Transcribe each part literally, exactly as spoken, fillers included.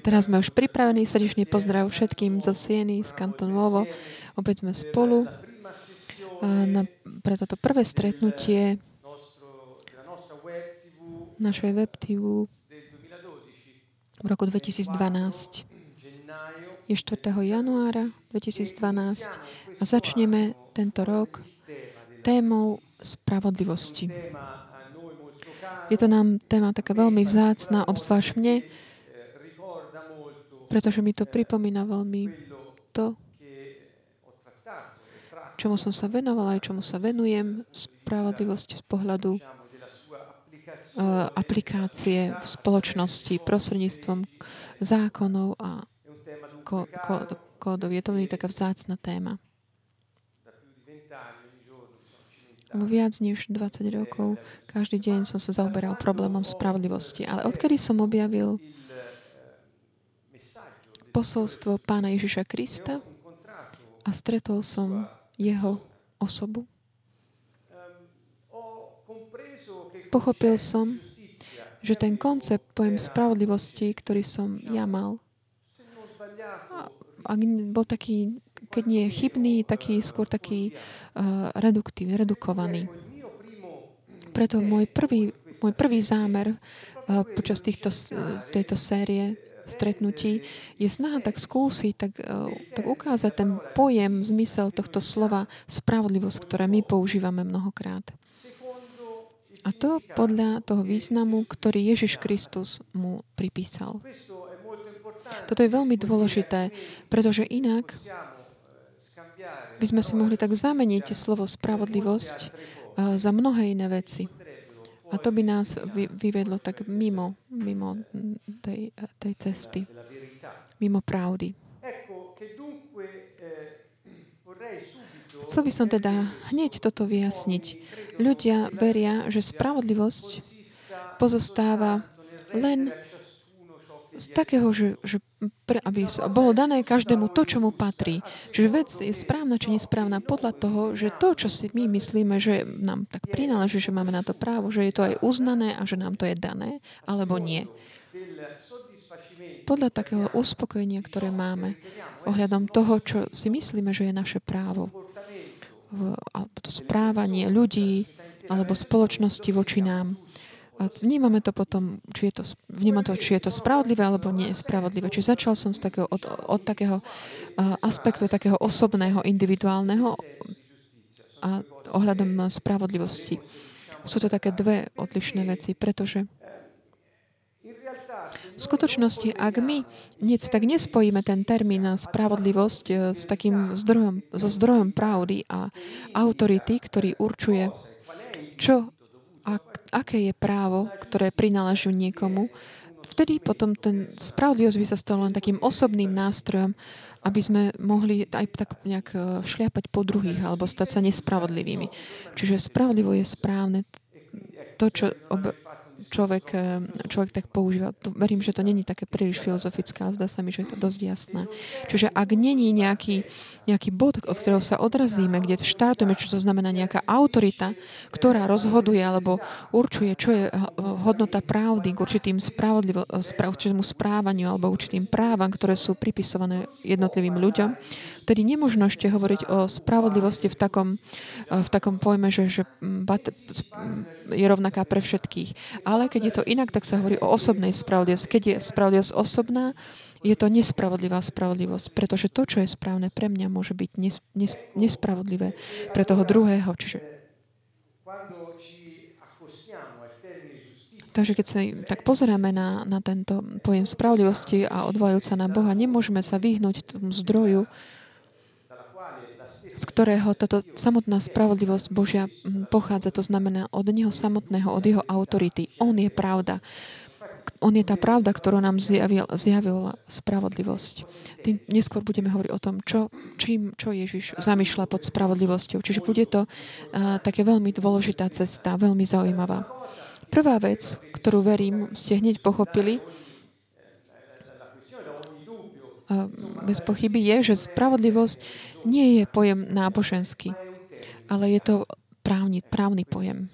Teraz sme už pripravení. Srdečný pozdrav všetkým zo Sieny, z Kantón Uovo. Opäť sme spolu na, pre toto prvé stretnutie našej web té vé v roku dvetisícdvanásť. Je štvrtého januára dvetisícdvanásť a začneme tento rok témou spravodlivosti. Je to nám téma taká veľmi vzácna, obzvlášť mne, pretože mi to pripomína veľmi to, čomu som sa venovala aj čomu sa venujem, spravodlivosť z pohľadu uh, aplikácie v spoločnosti prostredníctvom zákonov a kó- kó- kódov. Je to veľmi taká vzácna téma. Viac než dvadsať rokov každý deň som sa zaoberal problémom spravodlivosti. Ale odkedy som objavil posolstvo pána Ježiša Krista a stretol som jeho osobu, pochopil som, že ten koncept, pojem spravodlivosti, ktorý som ja mal, a bol taký, keď nie je chybný, taký, skôr taký uh, reduktívny, redukovaný. Preto môj prvý, môj prvý zámer uh, počas týchto, uh, tejto série stretnutí je snaha tak skúsiť, tak, uh, tak ukázať ten pojem, zmysel tohto slova spravodlivosť, ktoré my používame mnohokrát. A to podľa toho významu, ktorý Ježiš Kristus mu pripísal. Toto je veľmi dôležité, pretože inak by sme si mohli tak zameniť slovo spravodlivosť za mnohé iné veci. A to by nás vyvedlo tak mimo, mimo tej, tej cesty, mimo pravdy. Chcel by som teda hneď toto vyjasniť. Ľudia veria, že spravodlivosť pozostáva len z takého, že, že pre, aby bolo dané každému to, čo mu patrí. Čiže vec je správna či nesprávna podľa toho, že to, čo si my myslíme, že nám tak prináleží, že máme na to právo, že je to aj uznané a že nám to je dané, alebo nie. Podľa takého uspokojenia, ktoré máme ohľadom toho, čo si myslíme, že je naše právo. Alebo to správanie ľudí alebo spoločnosti voči nám. A vnímame to potom, či je to, vnímam to, či je to spravodlivé alebo nie je spravodlivé. Čiže začal som z takého, od, od takého aspektu, takého osobného, individuálneho a ohľadom spravodlivosti. Sú to také dve odlišné veci, pretože v skutočnosti, ak my nic, tak nespojíme ten termín spravodlivosť s takým zdrojom, so zdrojom pravdy a autority, ktorý určuje, čo Ak, aké je právo, ktoré prináleží niekomu, vtedy potom ten spravodlivosť by sa stalo len takým osobným nástrojom, aby sme mohli aj tak nejak šliapať po druhých alebo stať sa nespravodlivými. Čiže spravodlivo je správne to, čo ob- človek, človek tak používa. Verím, že to není také príliš filozofické, ale zdá sa mi, že je to dosť jasné. Čiže ak není nejaký, nejaký bod, od ktorého sa odrazíme, kde štartujeme, čo to znamená nejaká autorita, ktorá rozhoduje alebo určuje, čo je hodnota pravdy k určitým spravodlivo- spra- určitému správaniu alebo určitým právam, ktoré sú pripisované jednotlivým ľuďom, vtedy nemožno ešte hovoriť o spravodlivosti v takom, v takom pojme, že, že je rovnaká pre všetkých. Ale keď je to inak, tak sa hovorí o osobnej spravodlivosti. Keď je spravodlivosť osobná, je to nespravodlivá spravodlivosť, pretože to, čo je správne pre mňa, môže byť nes, nes, nespravodlivé pre toho druhého. Čiže... Takže keď sa tak pozeráme na, na tento pojem spravodlivosti a odvolajúca na Boha, nemôžeme sa vyhnúť tomu zdroju, z ktorého táto samotná spravodlivosť Božia pochádza. To znamená od Neho samotného, od Jeho autority. On je pravda. On je tá pravda, ktorú nám zjavil, zjavila spravodlivosť. Tým neskôr budeme hovoriť o tom, čo, čím, čo Ježiš zamýšľa pod spravodlivosťou. Čiže bude to uh, také veľmi dôležitá cesta, veľmi zaujímavá. Prvá vec, ktorú verím, ste hneď pochopili, bez pochyby je, že spravodlivosť nie je pojem náboženský, ale je to právny, právny pojem.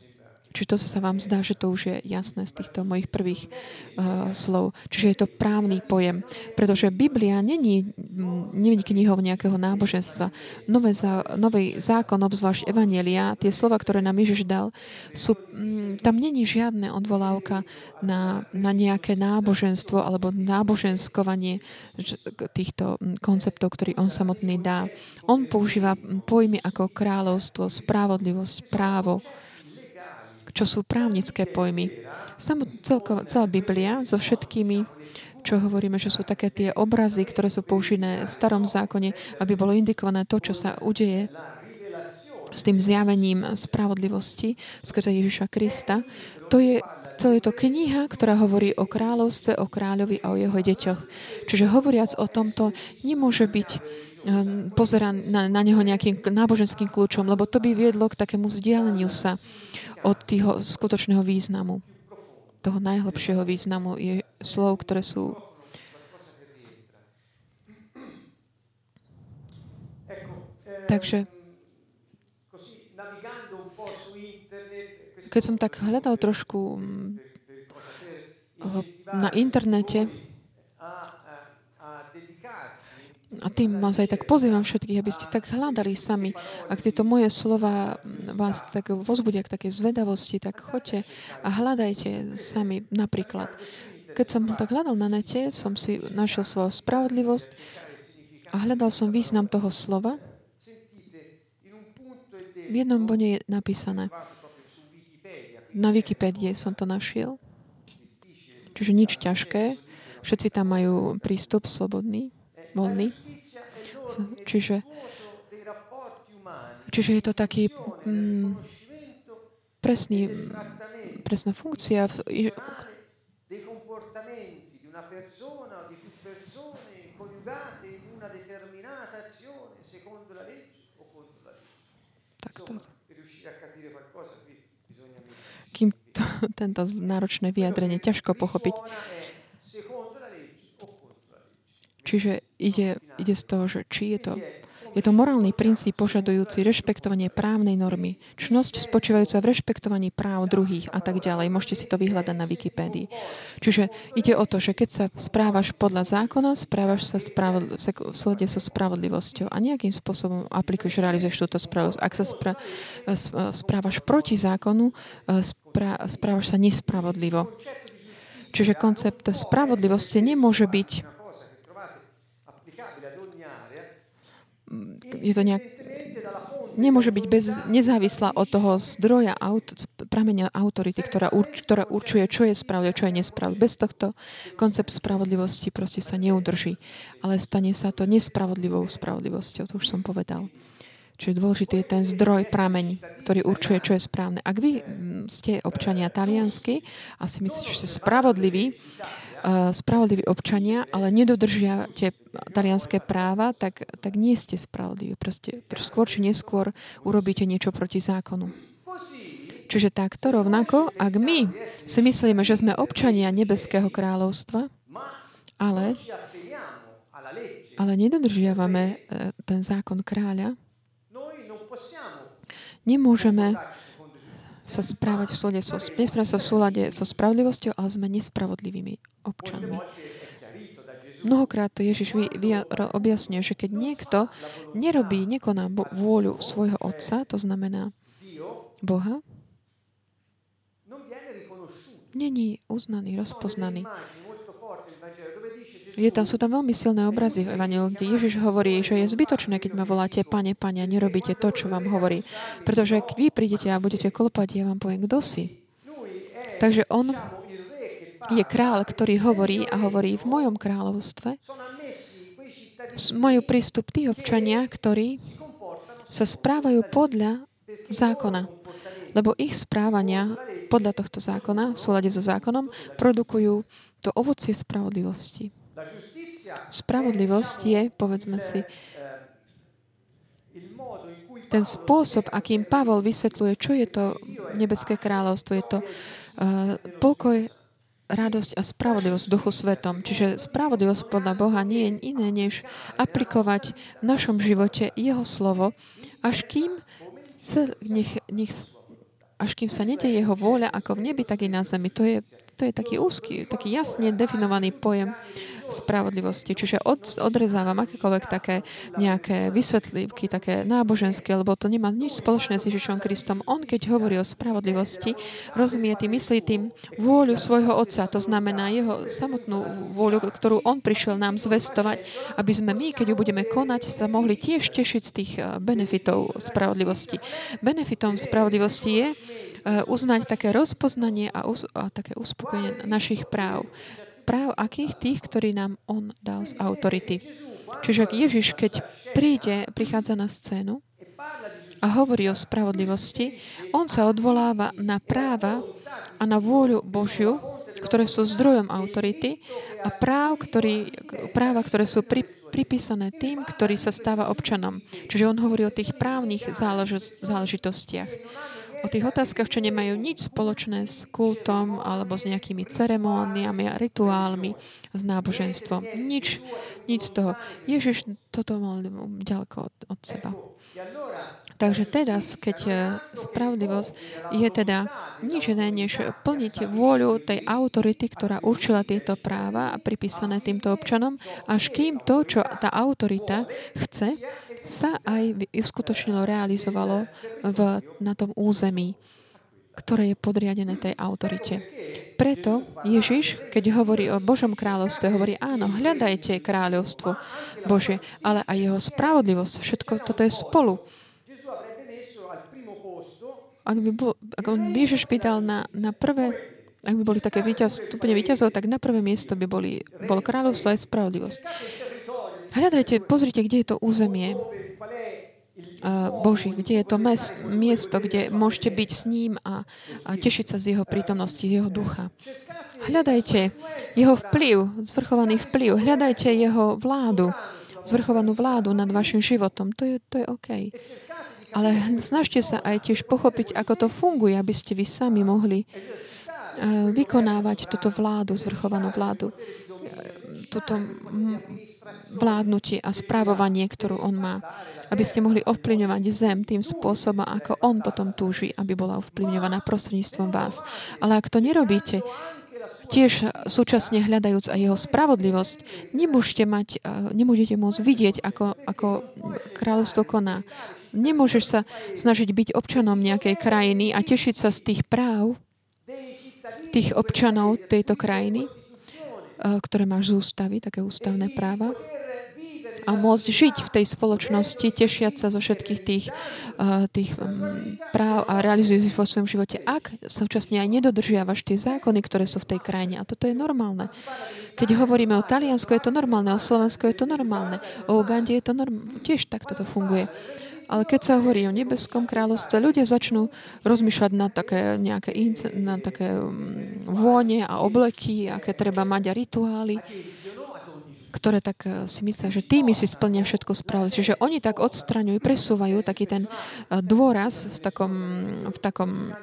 Či to sa vám zdá, že to už je jasné z týchto mojich prvých uh, slov. Čiže je to právny pojem. Pretože Biblia není knihou nejakého náboženstva. Nové zá, nový zákon, obzvlášť Evanjelia, tie slova, ktoré nám Ježiš dal, sú, m, tam není žiadne odvolávka na, na nejaké náboženstvo alebo náboženskovanie týchto konceptov, ktorý on samotný dá. On používa pojmy ako kráľovstvo, spravodlivosť, právo, čo sú právnické pojmy. Samotná celá Biblia so všetkými, čo hovoríme, že sú také tie obrazy, ktoré sú použité v Starom zákone, aby bolo indikované to, čo sa udeje s tým zjavením spravodlivosti skrze Ježiša Krista. To je celá to kniha, ktorá hovorí o kráľovstve, o kráľovi a o jeho deťoch. Čiže hovoriac o tomto, nemôže byť pozera na, na neho nejakým náboženským kľúčom, lebo to by viedlo k takému vzdialeniu sa od týho skutočného významu, toho najhlbšieho významu je slov, ktoré sú. Takže keď som tak hľadal trošku na internete, a tým vás aj tak pozývam všetkých, aby ste tak hľadali sami. Ak tieto moje slova vás tak vozbudia k takej zvedavosti, tak choďte a hľadajte sami. Napríklad, keď som tak hľadal na nete, som si našiel slovo spravodlivosť a hľadal som význam toho slova. V jednom bode je napísané. Na Wikipédii som to našiel. Čiže nič ťažké. Všetci tam majú prístup slobodný. Voľný. Čiže, čiže je to taký mm, presný, presná funkcia v, takto. Kým to, tento náročné vyjadrenie ťažko pochopiť. Čiže ide, ide z toho, že či je to, je to morálny princíp požadujúci rešpektovanie právnej normy, čnosť spočívajúca v rešpektovaní práv druhých a tak ďalej. Môžete si to vyhľadať na Wikipédii. Čiže ide o to, že keď sa správaš podľa zákona, správaš sa spravo, v súlade so spravodlivosťou a nejakým spôsobom aplikuješ, realizuješ túto spravodlivosť. Ak sa spra, správaš proti zákonu, spra, správaš sa nespravodlivo. Čiže koncept spravodlivosti nemôže byť je to nejak, nemôže byť bez, nezávislá od toho zdroja aut, pramenia autority, ktorá, urč, ktorá určuje, čo je správne, čo je nesprávne. Bez tohto koncept spravodlivosti proste sa neudrží. Ale stane sa to nespravodlivou spravodlivosťou, to už som povedal. Čiže dôležitý je ten zdroj, prameň, ktorý určuje, čo je správne. Ak vy ste občania taliansky a si myslíte, že ste spravodliví, spravodliví občania, ale nedodržiate talianské práva, tak, tak nie ste spravodliví. Proste skôr či neskôr urobíte niečo proti zákonu. Čiže takto rovnako, ak my si myslíme, že sme občania Nebeského kráľovstva, ale, ale nedodržiavame ten zákon kráľa, nemôžeme sa správať v súlade so, sa v súlade so spravodlivosťou, ale sme nespravodlivými občanmi. Mnohokrát to Ježiš objasňuje, že keď niekto nerobí, nekoná vôľu svojho otca, to znamená Boha, není uznaný, rozpoznaný. Je tam, sú tam veľmi silné obrazy v Evanjeliu, kde Ježiš hovorí, že je zbytočné, keď ma voláte Pane, Pane, a nerobíte to, čo vám hovorí. Pretože ak vy prídete a budete klopať, ja vám poviem, kto si. Takže on je kráľ, ktorý hovorí a hovorí v mojom kráľovstve. Majú prístup tí občania, ktorí sa správajú podľa zákona. Lebo ich správania podľa tohto zákona, v súlade so zákonom, produkujú to ovocie spravodlivosti. Spravodlivosť je, povedzme si, ten spôsob, akým Pavol vysvetľuje, čo je to Nebeské kráľovstvo. Je to uh, pokoj, radosť a spravodlivosť v Duchu Svetom. Čiže spravodlivosť podľa Boha nie je iné, než aplikovať v našom živote jeho slovo, až kým cel, nech, nech až kým sa nedeje jeho vôľa ako v nebi, tak i na zemi. To je, to je taký úzky, taký jasne definovaný pojem spravodlivosti. Čiže od, odrezávam akékoľvek také nejaké vysvetlivky, také náboženské, lebo to nemá nič spoločné s Ježišom Kristom. On, keď hovorí o spravodlivosti, rozumie tým, myslí tým vôľu svojho Otca. To znamená jeho samotnú vôľu, ktorú on prišiel nám zvestovať, aby sme my, keď ju budeme konať, sa mohli tiež tešiť z tých benefitov spravodlivosti. Benefitom spravodlivosti je uznať také rozpoznanie a, uz- a také uspokojenie našich práv. Práv akých? Tých, ktorí nám on dal z autority. Čiže Ježiš, keď príde, prichádza na scénu a hovorí o spravodlivosti, on sa odvoláva na práva a na vôľu Božiu, ktoré sú zdrojom autority a práv, ktorý, práva, ktoré sú pri, pripísané tým, ktorý sa stáva občanom. Čiže on hovorí o tých právnych zálež, záležitostiach. O tých otázkach, čo nemajú nič spoločné s kultom alebo s nejakými ceremóniami a rituálmi, s náboženstvom. Nič, nič z toho. Ježiš toto mal ďaleko od, od seba. Takže teraz, keď spravodlivosť je teda nič iné, než plniť vôľu tej autority, ktorá určila tieto práva a pripísané týmto občanom, až kým to, čo tá autorita chce, sa aj uskutočnilo, realizovalo v, na tom území, ktoré je podriadené tej autorite. Preto Ježiš, keď hovorí o Božom kráľovstve, hovorí, áno, hľadajte kráľovstvo Božie, ale aj jeho spravodlivosť, všetko toto je spolu. Ak by, bol, ak by Ježiš pýtal na, na prvé, ak by boli také víťaz, stupne víťazov, tak na prvé miesto by boli, bol kráľovstvo aj spravodlivosť. Hľadajte, pozrite, kde je to územie Boží, kde je to mes, miesto, kde môžete byť s ním a, a tešiť sa z jeho prítomnosti, jeho ducha. Hľadajte jeho vplyv, zvrchovaný vplyv, hľadajte jeho vládu, zvrchovanú vládu nad vašim životom. To je, to je OK. Ale snažte sa aj tiež pochopiť, ako to funguje, aby ste vy sami mohli vykonávať túto vládu, zvrchovanú vládu, túto vládnutie a správovanie, ktorú on má. Aby ste mohli ovplyvňovať zem tým spôsobom, ako on potom túži, aby bola ovplyvňovaná prostredníctvom vás. Ale ak to nerobíte, tiež súčasne hľadajúc aj jeho spravodlivosť, nemôžete mať, nemôžete môcť vidieť, ako, ako kráľovstvo koná. Nemôžeš sa snažiť byť občanom nejakej krajiny a tešiť sa z tých práv tých občanov tejto krajiny, ktoré máš z ústavy, také ústavné práva, a môcť žiť v tej spoločnosti, tešiať sa zo všetkých tých, tých práv a realizuješ vo svojom živote, ak súčasne aj nedodržiavaš tie zákony, ktoré sú v tej krajine. A toto je normálne. Keď hovoríme o Taliansku, je to normálne, o Slovensku je to normálne, o Ugande je to normálne, tiež takto to funguje. Ale keď sa hovorí o nebeskom kráľovstve, ľudia začnú rozmýšľať na také, nejaké inc- na také vône a obleky, aké treba mať a rituály, ktoré tak si myslia, že tými si splnia všetko správne. Čiže oni tak odstraňujú, presúvajú taký ten dôraz v takom... V takom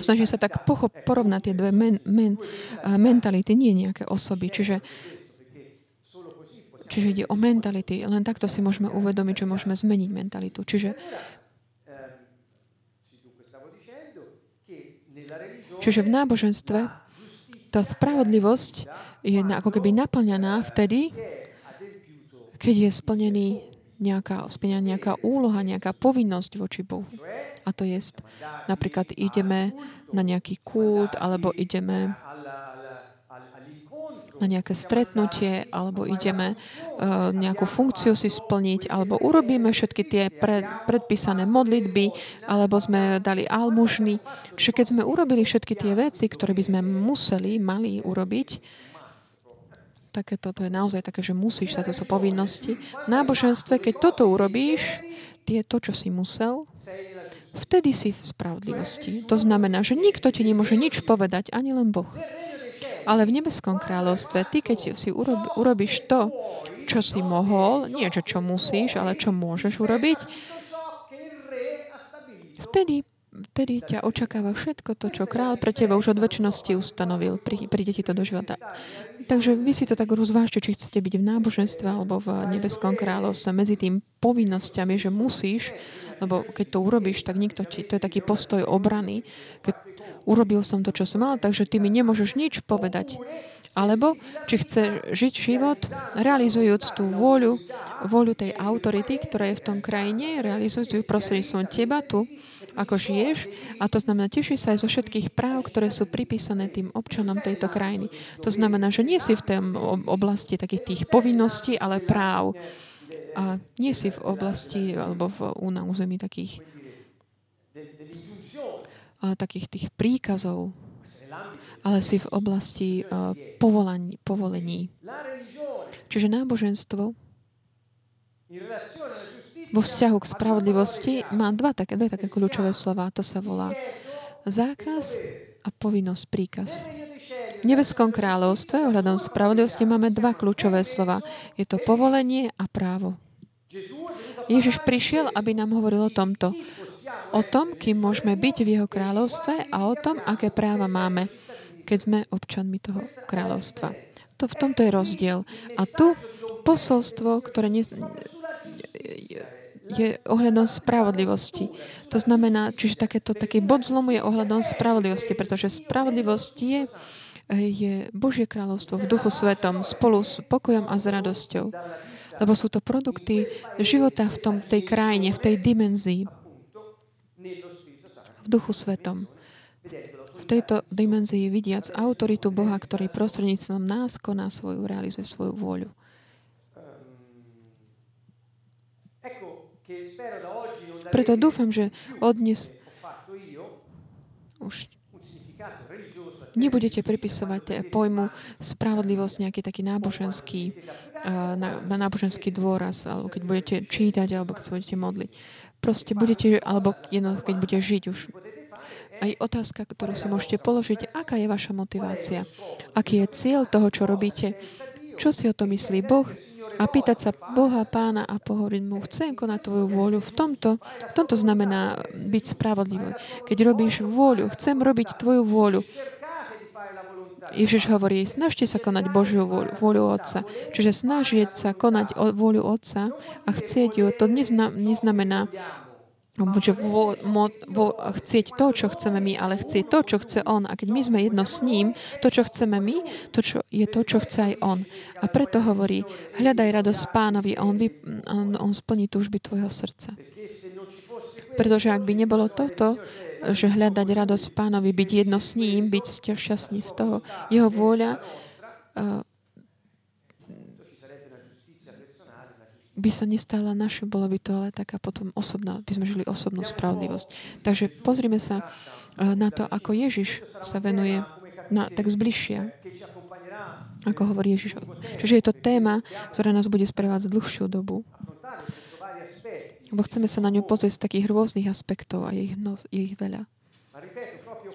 snaží sa tak pochop, porovnať tie dve men, men, mentality, nie nejaké osoby. Čiže Čiže ide o mentality. Len takto si môžeme uvedomiť, že môžeme zmeniť mentalitu. Čiže, čiže v náboženstve tá spravodlivosť je ako keby naplňaná vtedy, keď je splnený nejaká, splnená nejaká úloha, nejaká povinnosť voči Bohu. A to je, napríklad ideme na nejaký kult, alebo ideme na nejaké stretnutie, alebo ideme uh, nejakú funkciu si splniť, alebo urobíme všetky tie pred, predpísané modlitby, alebo sme dali almužny. Čiže keď sme urobili všetky tie veci, ktoré by sme museli, mali urobiť, také to, to je naozaj také, že musíš sa to sú povinnosti. V náboženstve, keď toto urobíš, tie to, čo si musel, vtedy si v spravodlivosti. To znamená, že nikto ti nemôže nič povedať, ani len Boh. Ale v nebeskom kráľovstve, ty, keď si urob, urobíš to, čo si mohol, nie že čo musíš, ale čo môžeš urobiť, vtedy, vtedy ťa očakáva všetko to, čo král pre teba už od večnosti ustanovil. Príde ti to do života. Takže vy si to tak rozvážte, či chcete byť v náboženstve alebo v nebeskom kráľovstve medzi tým povinnosťami, že musíš Lebo keď to urobíš, tak nikto ti... To je taký postoj obrany. Keď urobil som to, čo som mal, takže ty mi nemôžeš nič povedať. Alebo, či chce žiť život, realizujúc tú vôľu, vôľu tej autority, ktorá je v tom krajine, realizujúc ju prostredníctvom teba tu, ako žiješ, a to znamená, teší sa aj zo všetkých práv, ktoré sú pripísané tým občanom tejto krajiny. To znamená, že nie si v tej oblasti takých tých povinností, ale práv. A nie si v oblasti, alebo v, na území takých, takých tých príkazov, ale si v oblasti uh, povolaní, povolení. Čiže náboženstvo vo vzťahu k spravodlivosti má dva také, dve také kľúčové slova. To sa volá zákaz a povinnosť, príkaz. V nebeskom kráľovstve ohľadom spravodlivosti máme dva kľúčové slova. Je to povolenie a právo. Ježiš prišiel, aby nám hovoril o tomto. O tom, kým môžeme byť v jeho kráľovstve a o tom, aké práva máme, keď sme občanmi toho kráľovstva. To, v tomto je rozdiel. A tu posolstvo, ktoré ne, je, je ohľadom spravodlivosti. To znamená, čiže takéto, taký bod zlomu je ohľadom spravodlivosti, pretože spravodlivosť je, je Božie kráľovstvo v duchu svetom, spolu s pokojom a s radosťou. Lebo sú to produkty života v tom, tej krajine, v tej dimenzii. V duchu svetom. V tejto dimenzii vidiac autoritu Boha, ktorý prostredníctvom nás koná svoju, realizuje svoju vôľu. Preto dúfam, že od dnes už nebudete pripisovať pojmu spravodlivosť nejaký taký náboženský, na, na náboženský dôraz, alebo keď budete čítať, alebo keď sa budete modliť. Proste budete, alebo jednoducho, keď budete žiť už. Aj otázka, ktorú si môžete položiť, aká je vaša motivácia? Aký je cieľ toho, čo robíte? Čo si o to myslí Boh? A pýtať sa Boha, Pána a pohovoriť mu, chcem konať tvoju vôľu v tomto. V tomto znamená byť spravodlivý. Keď robíš vôľu, chcem robiť tvoju vôľu. Ježiš hovorí, snažte sa konať Božiu vôľu, vôľu Otca. Čiže snažieť sa konať vôľu Otca a chcieť ju, to neznamená, že vo, mo, vo, chcieť to, čo chceme my, ale chcieť to, čo chce On. A keď my sme jedno s ním, to, čo chceme my, to čo, je to, čo chce aj On. A preto hovorí, hľadaj radosť Pánovi, On, vy, on, on splní túžby tvojho srdca. Pretože ak by nebolo toto, že hľadať radosť Pánovi, byť jedno s ním, byť šťastný z toho. Jeho vôľa uh, by sa nestala naša, bolo by to ale taká potom osobná, by sme žili osobnú spravodlivosť. Takže pozrime sa uh, na to, ako Ježiš sa venuje na, tak zbližšia. Ako hovorí Ježiš. Čiže je to téma, ktorá nás bude sprevádzať dlhšiu dobu. Lebo chceme sa na ňu pozrieť z takých rôznych aspektov a je ich, no, je ich veľa.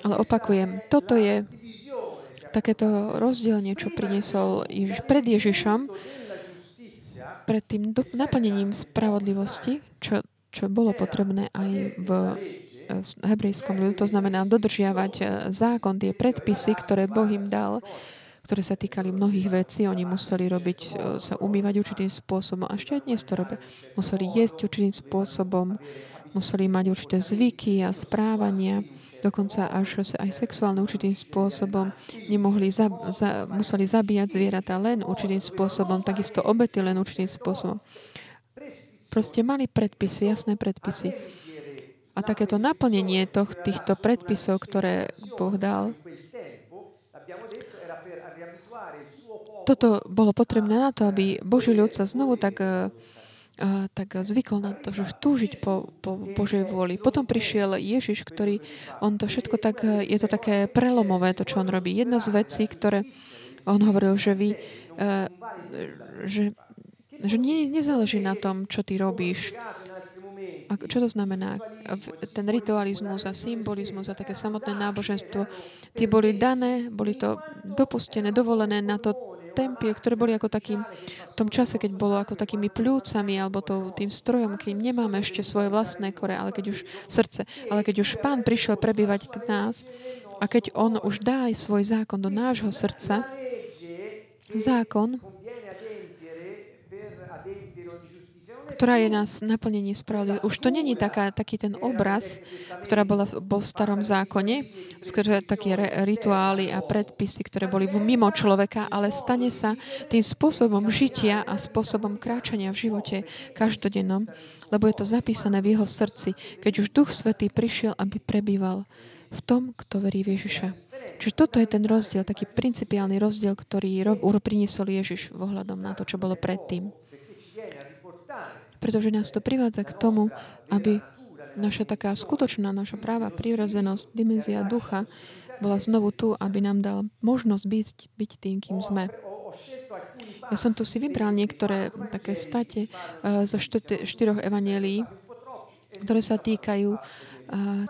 Ale opakujem, toto je takéto rozdielne, čo priniesol Ježiš pred Ježišom, pred tým naplnením spravodlivosti, čo, čo bolo potrebné aj v hebrejskom ľudu. To znamená dodržiavať zákon, tie predpisy, ktoré Boh im dal, ktoré sa týkali mnohých vecí. Oni museli robiť, sa umývať určitým spôsobom. A ešte aj dnes to robia. Museli jesť určitým spôsobom. Museli mať určité zvyky a správania. Dokonca až aj sexuálne určitým spôsobom. Nemohli za, za, museli zabíjať zvieratá len určitým spôsobom. Takisto obety len určitým spôsobom. Proste mali predpisy, jasné predpisy. A takéto naplnenie toch, týchto predpisov, ktoré Boh dal, toto bolo potrebné na to, aby Boží ľud sa znovu tak, tak zvykol na to, že túžiť po, po Božej vôli. Potom prišiel Ježiš, ktorý, on to všetko tak, je to také prelomové, to, čo on robí. Jedna z vecí, ktoré on hovoril, že vy, že, že nie, nezáleží na tom, čo ty robíš. A čo to znamená? Ten ritualizmus a symbolizmus a také samotné náboženstvo, tie boli dané, boli to dopustené, dovolené na to tempie, ktoré boli ako takým, v tom čase, keď bolo ako takými pľúcami alebo to, tým strojom, kým nemáme ešte svoje vlastné kore, ale keď už srdce, ale keď už Pán prišiel prebývať k nás a keď On už dá svoj zákon do nášho srdca, zákon, ktorá je na naplnenie spravodlivosti. Už to není taká, taký ten obraz, ktorá bola, bol v starom zákone, skrze také re, rituály a predpisy, ktoré boli mimo človeka, ale stane sa tým spôsobom žitia a spôsobom kráčania v živote každodennom, lebo je to zapísané v jeho srdci, keď už Duch Svätý prišiel, aby prebýval v tom, kto verí v Ježiša. Čiže toto je ten rozdiel, taký principiálny rozdiel, ktorý priniesol Ježiš ohľadom na to, čo bolo predtým. Pretože nás to privádza k tomu, aby naša taká skutočná, naša práva, prirodzenosť, dimenzia ducha bola znovu tu, aby nám dal možnosť byť, byť tým, kým sme. Ja som tu si vybral niektoré také state zo štyroch evanjelií, ktoré sa týkajú,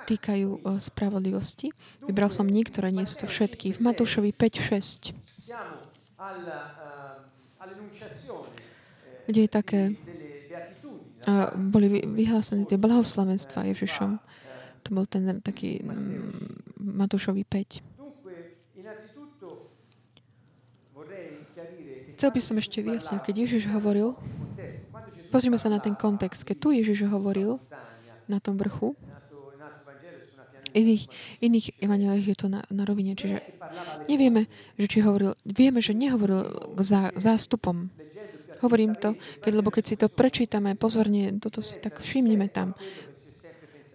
týkajú spravodlivosti. Vybral som niektoré, nie sú to všetky. V Matúšovi päť šesť, kde je také, boli vyhlásené tie blahoslavenstva Ježišom. To bol ten taký Matúšovi päť. Chcel by som ešte vyjasniť, keď Ježiš hovoril, pozrime sa na ten kontext, keď tu Ježiš hovoril, na tom vrchu. Iných, iných evanjeliách je to na, na rovine, čiže nevieme, že či hovoril, vieme, že nehovoril k zá, zástupom. Hovorím to, keď, lebo keď si to prečítame pozorne, toto si tak všimneme tam.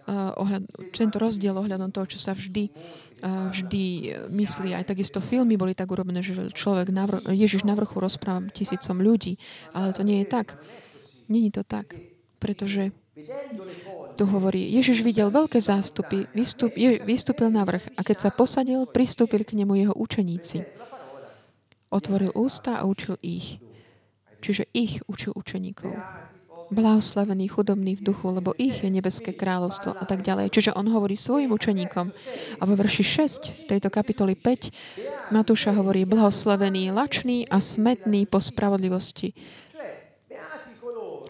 Uh, ohľad, tento rozdiel ohľadom toho, čo sa vždy, uh, vždy myslí. Aj takisto filmy boli tak urobené, že človek na vrchu, Ježiš na vrchu rozpráva tisícom ľudí, ale to nie je tak. Není to tak, pretože tu hovorí, Ježiš videl veľké zástupy, vystúp, je, vystúpil na vrch a keď sa posadil, pristúpil k nemu jeho učeníci. Otvoril ústa a učil ich. Čiže ich učil učeníkov. Blahoslavený, chudobný v duchu, lebo ich je nebeské kráľovstvo a tak ďalej. Čiže on hovorí svojim učeníkom. A vo verši šesť, tejto kapitoly päť, Matúša hovorí, blahoslavený, lačný a smätný po spravodlivosti.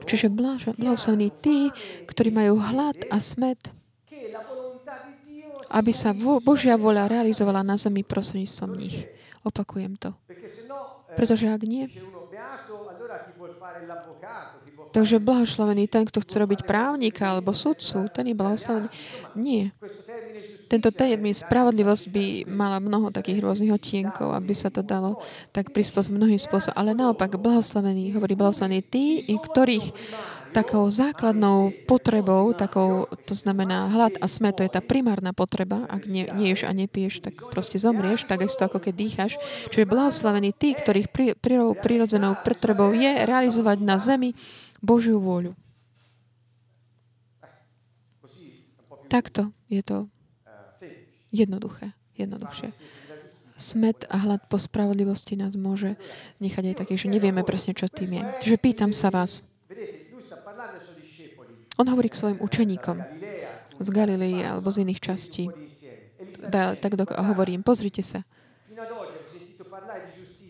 Čiže blahoslavení tí, ktorí majú hlad a smäd, aby sa Božia vôľa realizovala na zemi prostredníctvom nich. Opakujem to. Pretože ak nie, takže blahoslavený ten, kto chce robiť právnika alebo sudcu, ten je blahoslavený. Nie. Tento termín spravodlivosť by mala mnoho takých rôznych odtienkov, aby sa to dalo tak prispôsobiť mnohým spôsobom. Ale naopak, blahoslavený, hovorí blahoslavený tí, i ktorých takou základnou potrebou, takou, to znamená hlad a smäd, to je tá primárna potreba, ak nie, neješ a nepiješ, tak proste zomrieš, tak isto ako keď dýcháš. Čiže blahoslavený tí, ktorých pri, pri, prirodzenou potrebou je realizovať na zemi Božiu vôľu. Takto je to jednoduché, jednoduchšie. Smäd a hlad po spravodlivosti nás môže nechať aj také, že nevieme presne, čo tým je. Čiže pýtam sa vás. On hovorí k svojim učeníkom z Galilei alebo z iných častí. Tak hovorím, pozrite sa.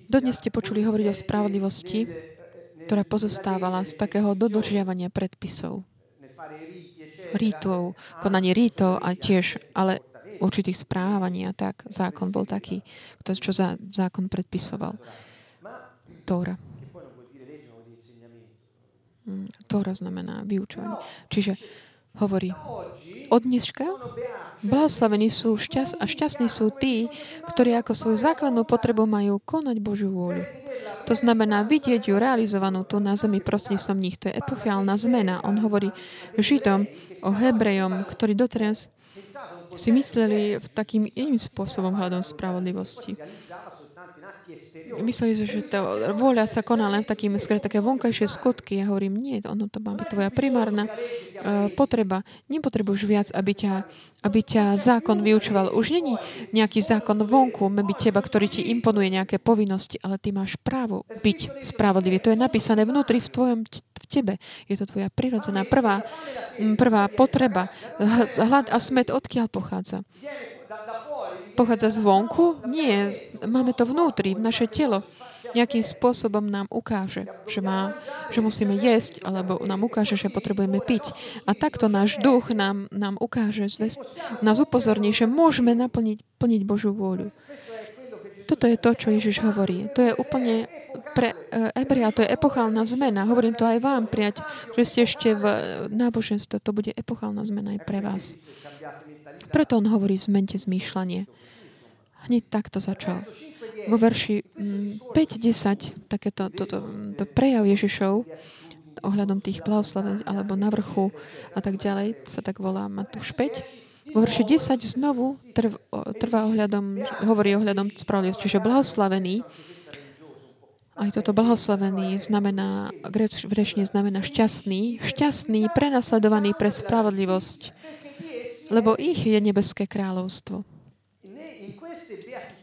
Dodnes ste počuli hovoriť o spravodlivosti, ktorá pozostávala z takého dodržiavania predpisov, rítov, konanie rítov a tiež, ale určitých správaní a tak. Zákon bol taký, kto, čo za, zákon predpisoval. Tóra. Tóra znamená vyučovanie. Čiže hovorí, od dneška blahoslavení sú šťast, a šťastní sú tí, ktorí ako svoju základnú potrebu majú konať Božiu vôľu. To znamená vidieť ju realizovanú tu na zemi prostredníctvom nich. To je epochálna zmena. On hovorí Židom o Hebrejom, ktorí doteraz si mysleli v takým iným spôsobom hľadom spravodlivosti. Mysleli, že tá vôľa sa koná len v takým, skôr také vonkajšie skutky. Ja hovorím, nie, ono to má byť tvoja primárna uh, potreba. Nepotrebuješ viac, aby ťa, aby ťa zákon vyučoval. Už není nejaký zákon vonku, by teba, ktorý ti imponuje nejaké povinnosti, ale ty máš právo byť spravodlivý. To je napísané vnútri v tvojom v tebe. Je to tvoja prirodzená prvá, prvá potreba. Hlad a smäd odkiaľ pochádza? Pochádza zvonku? Nie. Máme to vnútri, v naše telo. Nejakým spôsobom nám ukáže, že, má, že musíme jesť, alebo nám ukáže, že potrebujeme piť. A takto náš duch nám, nám ukáže, nás upozorní, že môžeme naplniť plniť Božiu vôľu. Toto je to, čo Ježiš hovorí. To je úplne pre Hebrea, to je epochálna zmena. Hovorím to aj vám, priateľ, že ste ešte v náboženstve, to bude epochálna zmena aj pre vás. Preto on hovorí, zmente zmýšľanie. Hneď takto začal. Vo verši päť desať, takéto to, to, to prejav Ježišov ohľadom tých blahoslavení alebo na vrchu a tak ďalej, sa tak volá Matúš päť. Vo verši desať znovu trv, trvá ohľadom, hovorí ohľadom spravodlivosti, čiže blahoslavený. Aj toto blahoslavený znamená, v rečne znamená šťastný, šťastný, prenasledovaný pre spravodlivosť, lebo ich je nebeské kráľovstvo.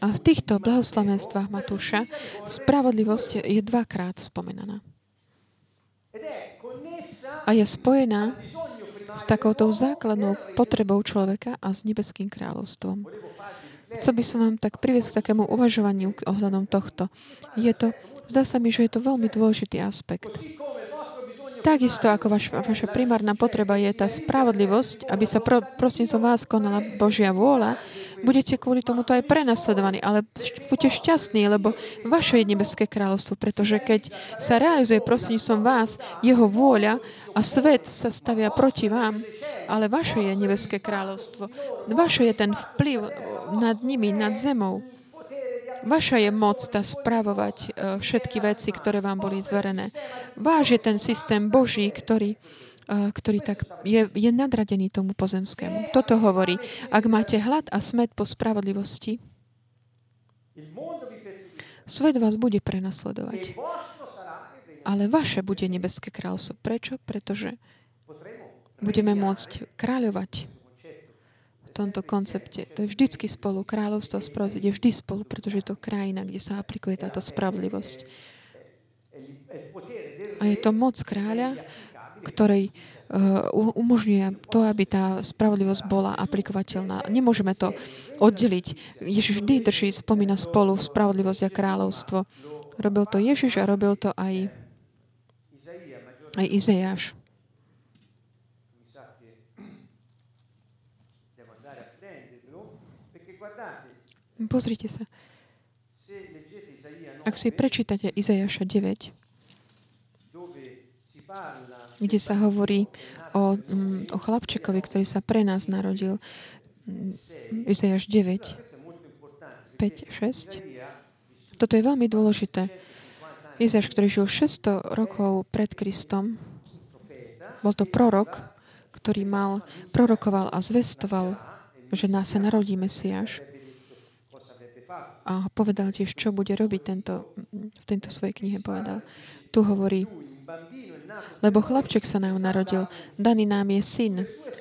A v týchto blahoslavenstvách Matúša spravodlivosť je dvakrát spomenaná. A je spojená s takouto základnou potrebou človeka a s nebeským kráľovstvom. Chcel by som vám tak priviesť k takému uvažovaniu ohľadom tohto. Je to, zdá sa mi, že je to veľmi dôležitý aspekt. Takisto ako vaš, vaša primárna potreba je tá spravodlivosť, aby sa pro, prostredníctvom vás konala Božia vôľa, budete kvôli tomuto aj prenasledovaní, ale buďte šťastní, lebo vaše je nebeské kráľovstvo, pretože keď sa realizuje prostredníctvom vás jeho vôľa a svet sa stavia proti vám, ale vaše je nebeské kráľovstvo. Vaše je ten vplyv nad nimi, nad zemou. Vaša je moc tá spravovať všetky veci, ktoré vám boli zverené. Váš je ten systém Boží, ktorý, ktorý tak je, je nadradený tomu pozemskému. Toto hovorí, ak máte hlad a smäd po spravodlivosti, svet vás bude prenasledovať. Ale vaše bude nebeské kráľovstvo. Prečo? Pretože budeme môcť kráľovať. V tomto koncepte. To je vždycky spolu. Kráľovstvo a spravodlivosť je vždy spolu, pretože je to krajina, kde sa aplikuje táto spravodlivosť. A je to moc kráľa, ktorej uh, umožňuje to, aby tá spravodlivosť bola aplikovateľná. Nemôžeme to oddeliť. Ježiš vždy drží, spomína spolu spravodlivosť a kráľovstvo. Robil to Ježiš a robil to aj, aj Izaiáš. Pozrite sa. Ak si prečítate Izaiáša deväť, kde sa hovorí o, o chlapčekovi, ktorý sa pre nás narodil, Izaiáš deväť, päť, šesť. Toto je veľmi dôležité. Izaiáš, ktorý žil šesťsto rokov pred Kristom, bol to prorok, ktorý mal, prorokoval a zvestoval, že nás sa narodí Mesiáš. A povedal tiež, čo bude robiť tento, v tejto svojej knihe povedal. Tu hovorí, lebo chlapček sa nám narodil, daný nám je syn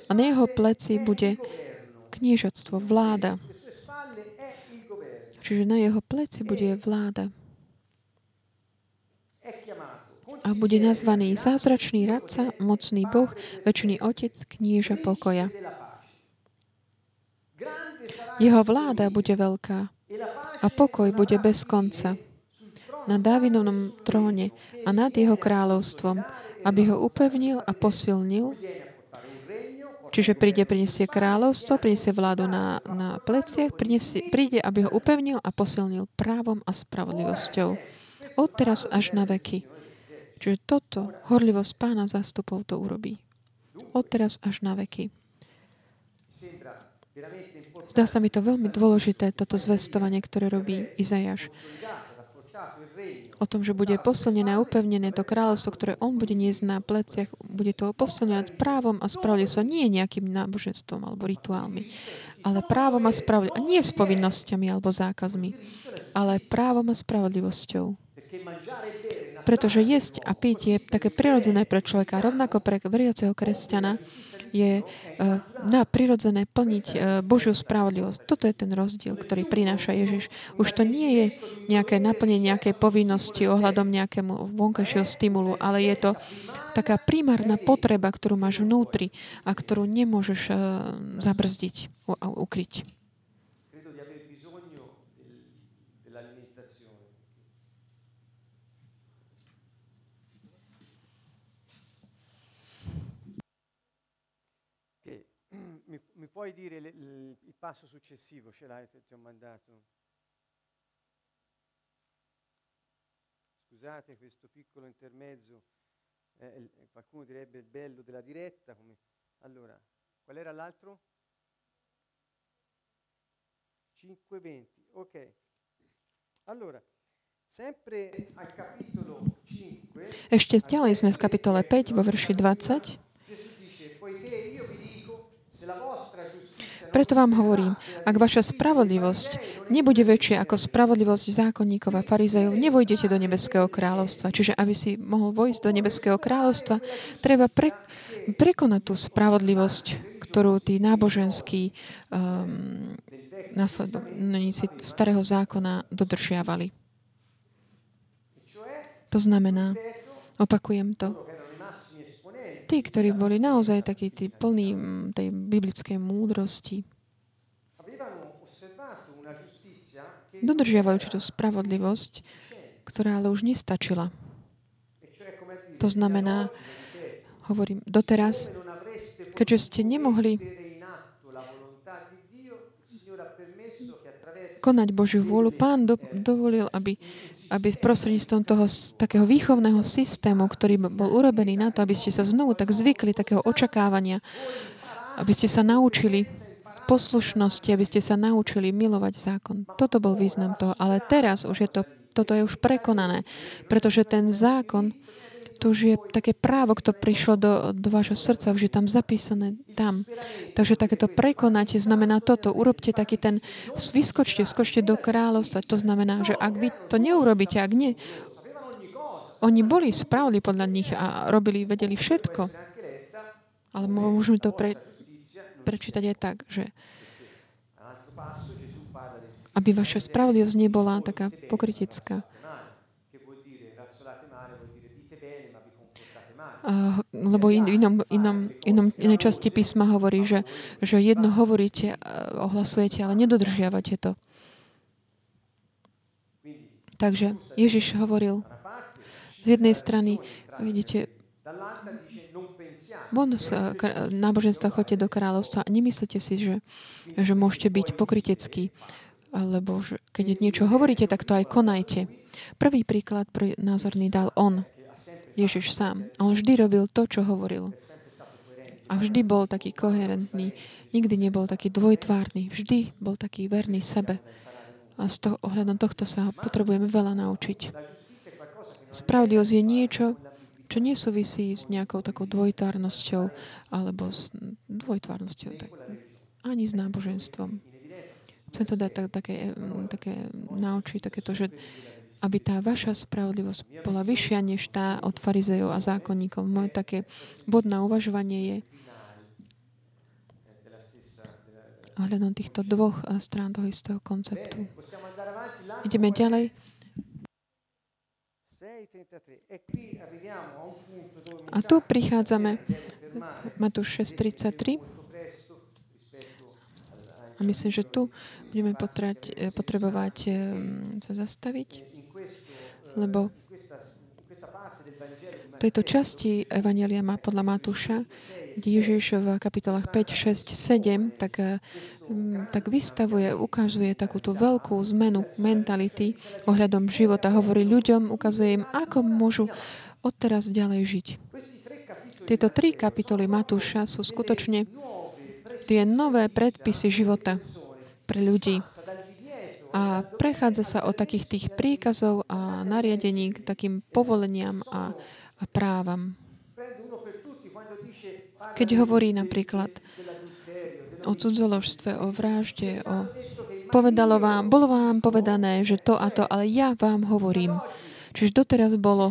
a na jeho pleci bude kniežatstvo, vláda. Čiže na jeho pleci bude vláda. A bude nazvaný zázračný radca, mocný Boh, večný Otec, knieža pokoja. Jeho vláda bude veľká a pokoj bude bez konca na Dávidovnom tróne a nad jeho kráľovstvom, aby ho upevnil a posilnil. Čiže príde, prinesie kráľovstvo, prinesie vládu na, na pleciach, prinesie, príde, aby ho upevnil a posilnil právom a spravodlivosťou. Od teraz až na veky. Čiže toto horlivosť Pána zástupov to urobí. Od teraz až na veky. Zdá sa mi to veľmi dôležité, toto zvestovanie, ktoré robí Izaiáš. O tom, že bude posilnené a upevnené to kráľovstvo, ktoré on bude niesť na pleciach, bude to posilňovať právom a spravodlivosťou, nie nejakým náboženstvom alebo rituálmi, ale právom a spravodlivosťou, nie s povinnosťami alebo zákazmi, ale právom a spravodlivosťou. Pretože jesť a piť je také prirodzené pre človeka, rovnako pre veriaceho kresťana, je na prirodzené plniť Božiu spravodlivosť. Toto je ten rozdiel, ktorý prináša Ježiš. Už to nie je nejaké naplnenie nejakej povinnosti ohľadom nejakému vonkajšieho stimulu, ale je to taká primárna potreba, ktorú máš vnútri a ktorú nemôžeš zabrzdiť a ukryť. Puoi dire il passo successivo, ce l'hai, ti ho mandato. Scusate questo piccolo intermezzo, eh, qualcuno direbbe il bello della diretta. Come... Allora, qual era l'altro? cinque venti, ok. Allora, sempre al capitolo cinque. Ešte ďalej sme v kapitole päť vo verši dvadsať. Preto vám hovorím, ak vaša spravodlivosť nebude väčšia ako spravodlivosť zákonníkov a farizejov, nevojdete do nebeského kráľovstva. Čiže aby si mohol vojsť do nebeského kráľovstva, treba pre, prekonať tú spravodlivosť, ktorú tí náboženskí um, následovníci Starého zákona dodržiavali. To znamená, opakujem to, tí, ktorí boli naozaj takí tí plní tej biblickej múdrosti, dodržiavajú určitú spravodlivosť, ktorá ale už nestačila. To znamená, hovorím doteraz, keďže ste nemohli konať Božiu vôľu, Pán do, dovolil, aby, aby prostredníctvom toho takého výchovného systému, ktorý bol urobený na to, aby ste sa znovu tak zvykli takého očakávania, aby ste sa naučili poslušnosti, aby ste sa naučili milovať zákon. Toto bol význam toho. Ale teraz už je to, toto je už prekonané, pretože ten zákon, to už je také právo, kto prišlo do, do vášho srdca, už je tam zapísané tam. Takže takéto prekonanie znamená toto. Urobte taký ten, vyskočte, skočte do kráľovstva. To znamená, že ak vy to neurobíte, ak nie, oni boli správli podľa nich a robili, vedeli všetko. Ale môžeme to pre, prečítať aj tak, že aby vaša spravodlivosť nebola taká pokrytecká. Uh, lebo in, inom, inom, inom, inej časti písma hovorí, že, že jedno hovoríte, uh, ohlasujete, ale nedodržiavate to. Takže Ježiš hovoril z jednej strany, vidíte, von z uh, náboženstva chodte do kráľovstva a nemyslíte si, že, že môžete byť pokryteckí, lebo že, keď niečo hovoríte, tak to aj konajte. Prvý príklad prvý názorný dal on. Ježiš sám. A on vždy robil to, čo hovoril. A vždy bol taký koherentný. Nikdy nebol taký dvojtvárny. Vždy bol taký verný sebe. A z toho ohľadom tohto sa potrebujeme veľa naučiť. Spravodlivosť je niečo, čo nesúvisí s nejakou takou dvojtvárnosťou alebo s dvojtvárnosťou tak, ani s náboženstvom. Chcem to dať tak, také, také naučiť, takéto, že aby tá vaša spravodlivosť bola vyššia než tá od farizejov a zákonníkov. Moje také bod na uvažovanie je ohľadom týchto dvoch strán toho istého konceptu. Ideme ďalej. A tu prichádzame Matúš šesť tridsaťtri. A myslím, že tu budeme potrať, potrebovať sa zastaviť. Lebo v tejto časti Evanjelia má podľa Matúša, kde Ježiš v kapitolách päť, šesť, sedem tak, tak vystavuje, ukazuje takúto veľkú zmenu mentality ohľadom života. Hovorí ľuďom, ukazuje im, ako môžu odteraz ďalej žiť. Tieto tri kapitoly Matúša sú skutočne tie nové predpisy života pre ľudí. A prechádza sa od takých tých príkazov a nariadení k takým povoleniam a, a právam. Keď hovorí napríklad o cudzoložstve, o vražde, o povedalo vám, bolo vám povedané, že to a to, ale ja vám hovorím. Čiže doteraz bolo,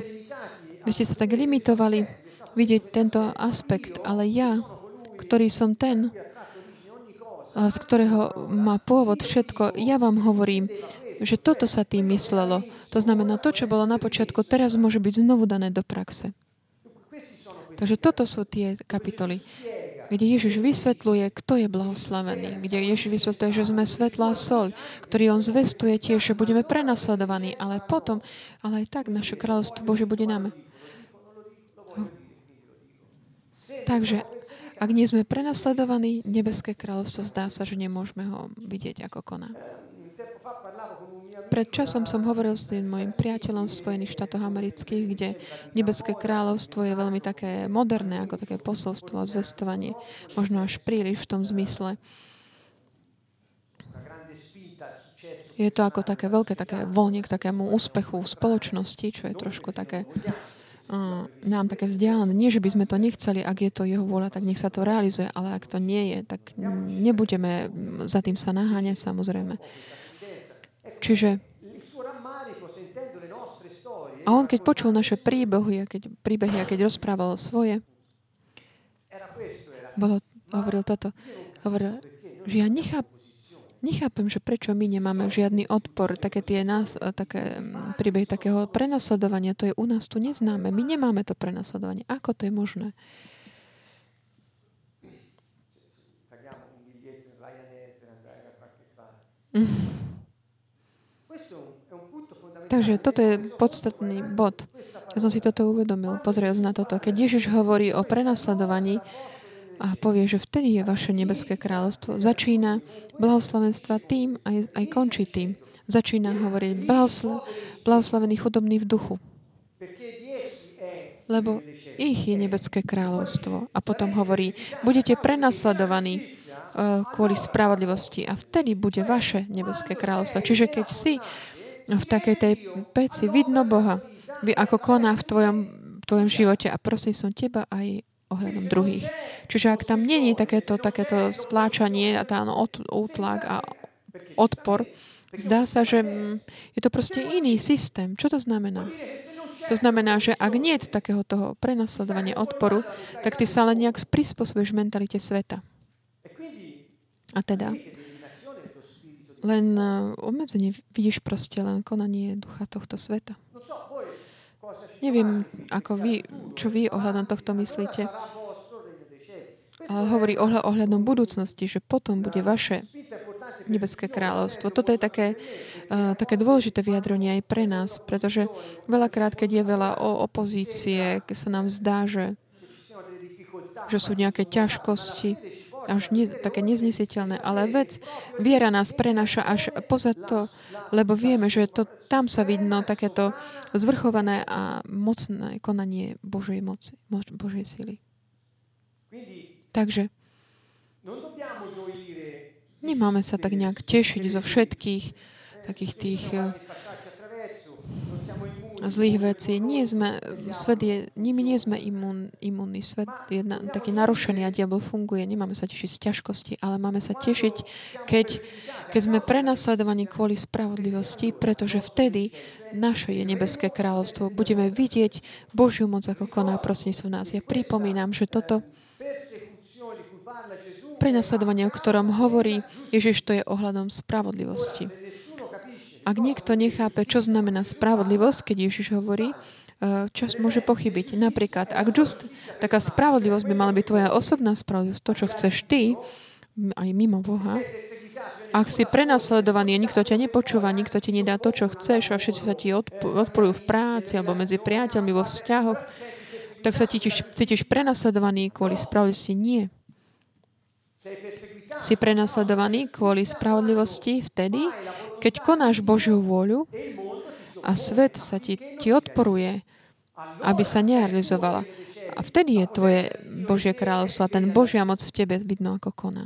vy ste sa tak limitovali vidieť tento aspekt, ale ja, ktorý som ten, z ktorého má pôvod všetko, ja vám hovorím, že toto sa tým myslelo. To znamená, to, čo bolo na počiatku, teraz môže byť znovu dané do praxe. Takže toto sú tie kapitoly, kde Ježiš vysvetľuje, kto je blahoslavený, kde Ježiš vysvetľuje, že sme svetlo a soľ, ktorý on zvestuje tiež, že budeme prenasledovaní, ale potom, ale aj tak naše kráľovstvo Božie bude nám. Takže ak nie sme prenasledovaní, nebeské kráľovstvo zdá sa, že nemôžeme ho vidieť, ako koná. Pred časom som hovoril s tým mojim priateľom v Spojených štátoch amerických, kde Nebeské kráľovstvo je veľmi také moderné, ako také posolstvo a zvestovanie. Možno až príliš v tom zmysle. Je to ako také veľké, také voľne k takému úspechu v spoločnosti, čo je trošku také uh, nám také vzdialené. Nie, že by sme to nechceli, ak je to jeho vôľa, tak nech sa to realizuje, ale ak to nie je, tak nebudeme za tým sa naháňať, samozrejme. Čiže a on, keď počul naše príbehy, a keď, príbehy, a keď rozprával svoje, bolo, hovoril toto, hovoril, že ja nechápam, Nechápem, že prečo my nemáme žiadny odpor. Také tie nás, také príbehy takého prenasledovania, to je u nás tu neznáme. My nemáme to prenasledovanie. Ako to je možné? Mm. Takže toto je podstatný bod. Ja som si toto uvedomil. Pozrel som na toto. Keď Ježiš hovorí o prenasledovaní, a povie, že vtedy je vaše nebeské kráľovstvo. Začína blahoslavenstva tým a aj, aj končí tým. Začína hovoriť blahosla, blahoslavený chudobný v duchu. Lebo ich je nebeské kráľovstvo. A potom hovorí, budete prenasledovaní uh, kvôli spravodlivosti a vtedy bude vaše nebeské kráľovstvo. Čiže keď si v takej tej peci vidno Boha, ako koná v tvojom, tvojom živote a prosím som teba aj ohľadom druhých. Čiže ak tam nie je takéto, takéto stláčanie a tá útlak a odpor, zdá sa, že je to proste iný systém. Čo to znamená? To znamená, že ak nie je takého toho prenasledovania odporu, tak ty sa len nejak prispôsobíš mentalite sveta. A teda len obmedzenie, vidíš proste len konanie ducha tohto sveta. Neviem, ako vy, čo vy ohľadom tohto myslíte, ale hovorí ohľadom budúcnosti, že potom bude vaše nebeské kráľovstvo. Toto je také, uh, také dôležité vyjadrenie aj pre nás, pretože veľakrát, keď je veľa o opozície, keď sa nám zdá, že, že sú nejaké ťažkosti, až ne, také neznesiteľné, ale vec, viera nás prenáša až poza to, lebo vieme, že to, tam sa vidno takéto zvrchované a mocné konanie Božej moci, Božej sily. Takže nemáme sa tak nejak tešiť zo všetkých takých tých zlých vecí. Nie sme, svet je, my nie sme imún, imúnny. Svet je na, taký narušený a diabol funguje. Nemáme sa tešiť z ťažkosti, ale máme sa tešiť, keď, keď sme prenasledovaní kvôli spravodlivosti, pretože vtedy naše je nebeské kráľovstvo. Budeme vidieť Božiu moc, ako koná prostredníctvom nás. Ja pripomínam, že toto prenasledovanie, o ktorom hovorí Ježiš, to je ohľadom spravodlivosti. Ak niekto nechápe, čo znamená spravodlivosť, keď Ježiš hovorí, čas môže pochybiť. Napríklad, ak just, taká spravodlivosť by mala byť tvoja osobná spravodlivosť, to, čo chceš ty, aj mimo Boha, ak si prenasledovaný, nikto ťa nepočúva, nikto ti nedá to, čo chceš a všetci sa ti odporujú v práci alebo medzi priateľmi, vo vzťahoch, tak sa cítiš, cítiš prenasledovaný kvôli spravodlivosti? Nie. Si prenasledovaný kvôli spravodlivosti vtedy, keď konáš Božiu vôľu a svet sa ti, ti odporuje, aby sa nerealizovala. A vtedy je tvoje Božie kráľovstvo a ten Božia moc v tebe vidno, ako koná.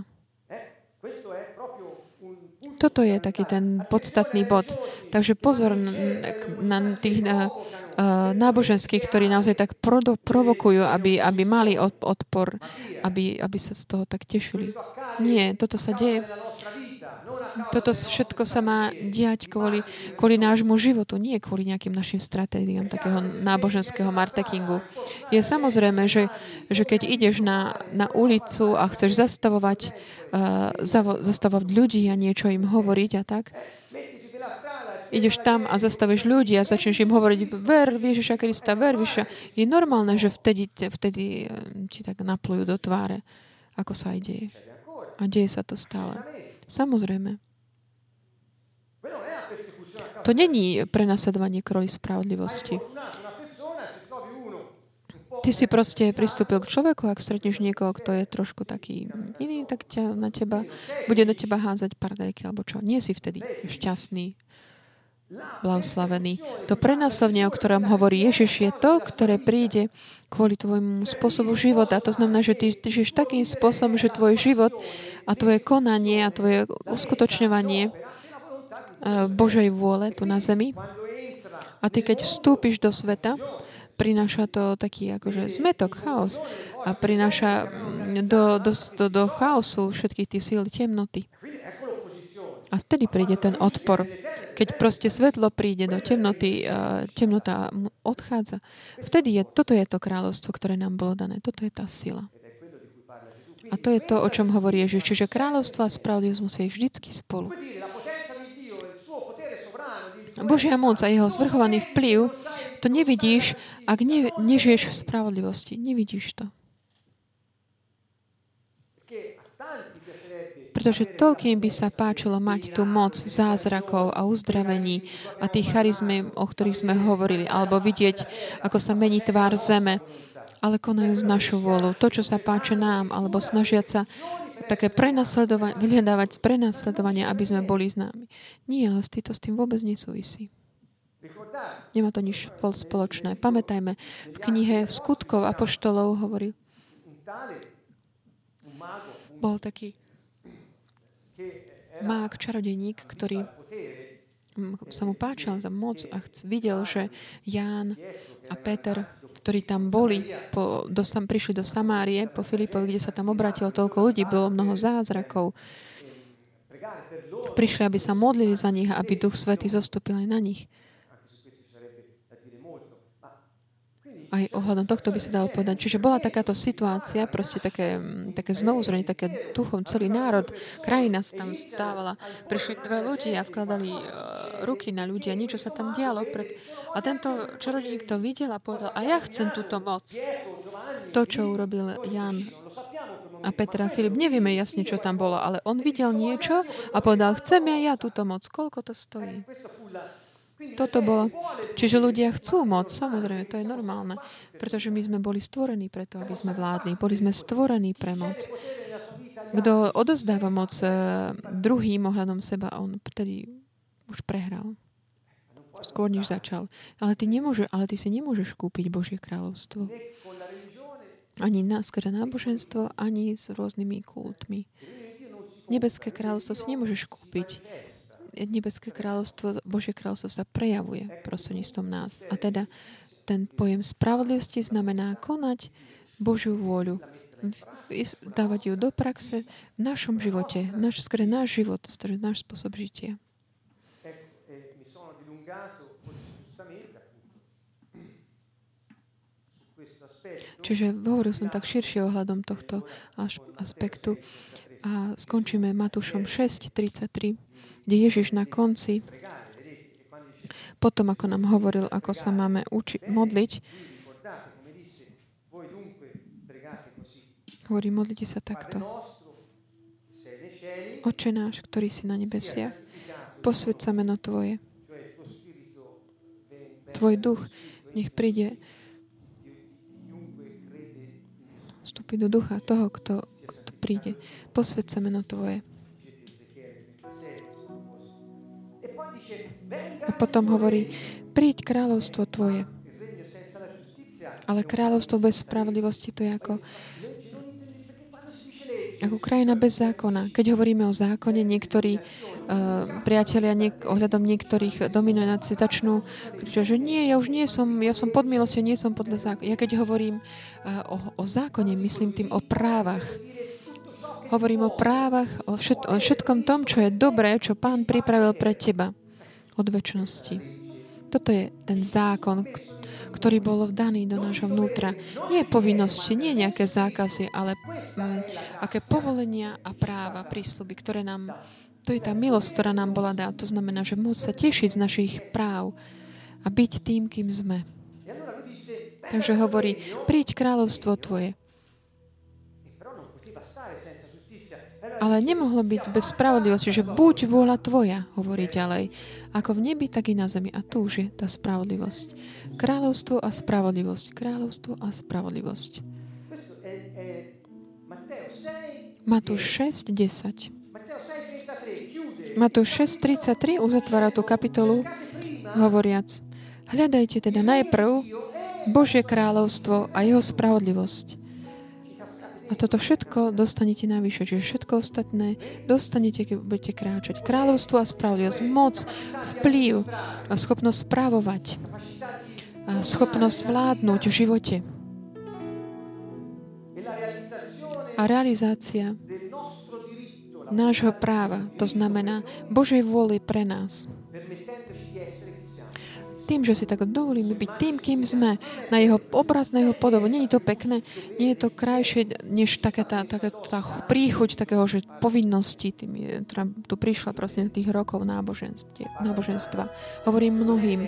Toto je taký ten podstatný bod. Takže pozor na tých náboženských, ktorí naozaj tak provokujú, aby, aby mali odpor, aby, aby sa z toho tak tešili. Nie, toto sa deje. Toto všetko sa má diať kvôli, kvôli nášmu životu, nie kvôli nejakým našim stratégiám takého náboženského marketingu. Je samozrejme, že, že keď ideš na, na ulicu a chceš zastavovať, uh, zavo, zastavovať ľudí a niečo im hovoriť a tak, ideš tam a zastavíš ľudí a začneš im hovoriť ver Ježiša Krista, ver Ježiša. Je normálne, že vtedy, vtedy ti tak naplujú do tváre, ako sa aj deje. A deje sa to stále. Samozrejme. To není prenasledovanie kvôli spravodlivosti. Ty si proste pristúpil k človeku, ak stretneš niekoho, kto je trošku taký iný, tak ťa na teba, bude na teba házať pardajky, alebo čo. Nie si vtedy šťastný. blahoslavení. To prenasledovanie, o ktorom hovorí Ježiš, je to, ktoré príde kvôli tvojmu spôsobu života. To znamená, že ty žiješ takým spôsobom, že tvoj život a tvoje konanie a tvoje uskutočňovanie Božej vôle tu na zemi. A ty, keď vstúpiš do sveta, prináša to taký akože zmetok, chaos. A prináša do, do, do, do chaosu všetkých tých síl temnoty. A vtedy príde ten odpor. Keď proste svetlo príde do temnoty, temnota odchádza. Vtedy je, toto je to kráľovstvo, ktoré nám bolo dané. Toto je tá sila. A to je to, o čom hovorí Ježiš. Čiže kráľovstvo a spravodlivosť je vždycky spolu. Božia moc a jeho zvrchovaný vplyv, to nevidíš, ak ne, nežiješ v spravodlivosti. Nevidíš to. Pretože toľkým by sa páčilo mať tú moc zázrakov a uzdravení a tých charizmy, o ktorých sme hovorili, alebo vidieť, ako sa mení tvár zeme, ale konajú z našu vôľu. To, čo sa páči nám, alebo snažia sa také prenasledovanie, vyhľadávať prenasledovanie, aby sme boli známi. Nie, ale to s tým vôbec nesúvisí. Nemá to nič spoločné. Pamätajme, v knihe v Skutkov apoštolov hovoril. Bol taký mák, čarodejník, ktorý sa mu páčila tá moc a videl, že Ján a Peter, ktorí tam boli, po, do, sam, prišli do Samárie, po Filipovi, kde sa tam obratilo toľko ľudí, bolo mnoho zázrakov. Prišli, aby sa modlili za nich, aby Duch Svätý zostúpil aj na nich. Aj ohľadom tohto by sa dalo povedať. Čiže bola takáto situácia, proste také, také znovuzrenie, také duchom, celý národ, krajina sa tam stávala. Prišli dve ľudia a vkladali uh, ruky na ľudia, niečo sa tam dialo. Pred... A tento čarodejník to videl a povedal, a ja chcem túto moc. To, čo urobil Ján a Peter a Filip, nevieme jasne, čo tam bolo, ale on videl niečo a povedal, chcem ja, ja túto moc, koľko to stojí. Toto bolo. Čiže ľudia chcú moc, samozrejme, to je normálne, pretože my sme boli stvorení preto, aby sme vládli. Boli sme stvorení pre moc. Kto odozdáva moc druhým ohľadom seba, on vtedy už prehral. Skôr než začal. Ale ty, nemôže, ale ty si nemôžeš kúpiť Božie kráľovstvo. Ani skrze náboženstvo, ani s rôznymi kultmi. Nebeské kráľovstvo si nemôžeš kúpiť. Nebeské kráľovstvo, Božie kráľovstvo sa prejavuje prostredníctvom nás. A teda ten pojem spravodlivosti znamená konať Božiu vôľu, dávať ju do praxe v našom živote, náš, skôr náš život, skôr náš spôsob žitia. Čiže hovoril som tak širšie ohľadom tohto aspektu a skončíme Matúšom šesť tridsaťtri. Kde Ježiš na konci, potom ako nám hovoril, ako sa máme uči- modliť, hovorí, modlite sa takto. Otče náš, ktorý si na nebesiach, posväť sa meno Tvoje. Tvoj duch nech príde, vstúpi do ducha toho, kto, kto príde. Posväť sa meno Tvoje. A potom hovorí, príď kráľovstvo tvoje. Ale kráľovstvo bez spravodlivosti to je ako, ako krajina bez zákona. Keď hovoríme o zákone, niektorí uh, priatelia niek- ohľadom niektorých dominácií začnú kričať, že nie, ja už nie som, ja som pod milosťou, nie som podľa zákona. Ja keď hovorím uh, o, o zákone, myslím tým o právach. Hovorím o právach, o, všet- o všetkom tom, čo je dobré, čo Pán pripravil pre teba od večnosti. Toto je ten zákon, ktorý bol daný do nášho vnútra. Nie povinnosti, nie nejaké zákazy, ale m, aké povolenia a práva, prísľuby, ktoré nám, to je tá milosť, ktorá nám bola dá. To znamená, že môcť sa tešiť z našich práv a byť tým, kým sme. Takže hovorí, príď kráľovstvo tvoje. Ale nemohlo byť bez spravodlivosti, že buď vôľa tvoja, hovorí ďalej, ako v nebi, tak i na zemi. A tu už je tá spravodlivosť. Kráľovstvo a spravodlivosť. Kráľovstvo a spravodlivosť. Matúš šesť desať. Matúš šesť tridsaťtri uzatvára tú kapitolu hovoriac: hľadajte teda najprv Božie kráľovstvo a jeho spravodlivosť. A toto všetko dostanete navyše, čiže všetko ostatné dostanete, keď budete kráčať. Kráľovstvo a spravodlivosť, moc, vplyv, schopnosť správovať, schopnosť vládnuť v živote. A realizácia nášho práva, to znamená Božej vôli pre nás. Tým, že si tak dovolíme byť tým, kým sme, na jeho obraz, na jeho podobu. Nie je to pekné, nie je to krajšie, než taká tá, taká tá príchuť takého, že povinnosti, tým, ktorá tu prišla proste tých rokov náboženstva. Hovorím mnohým,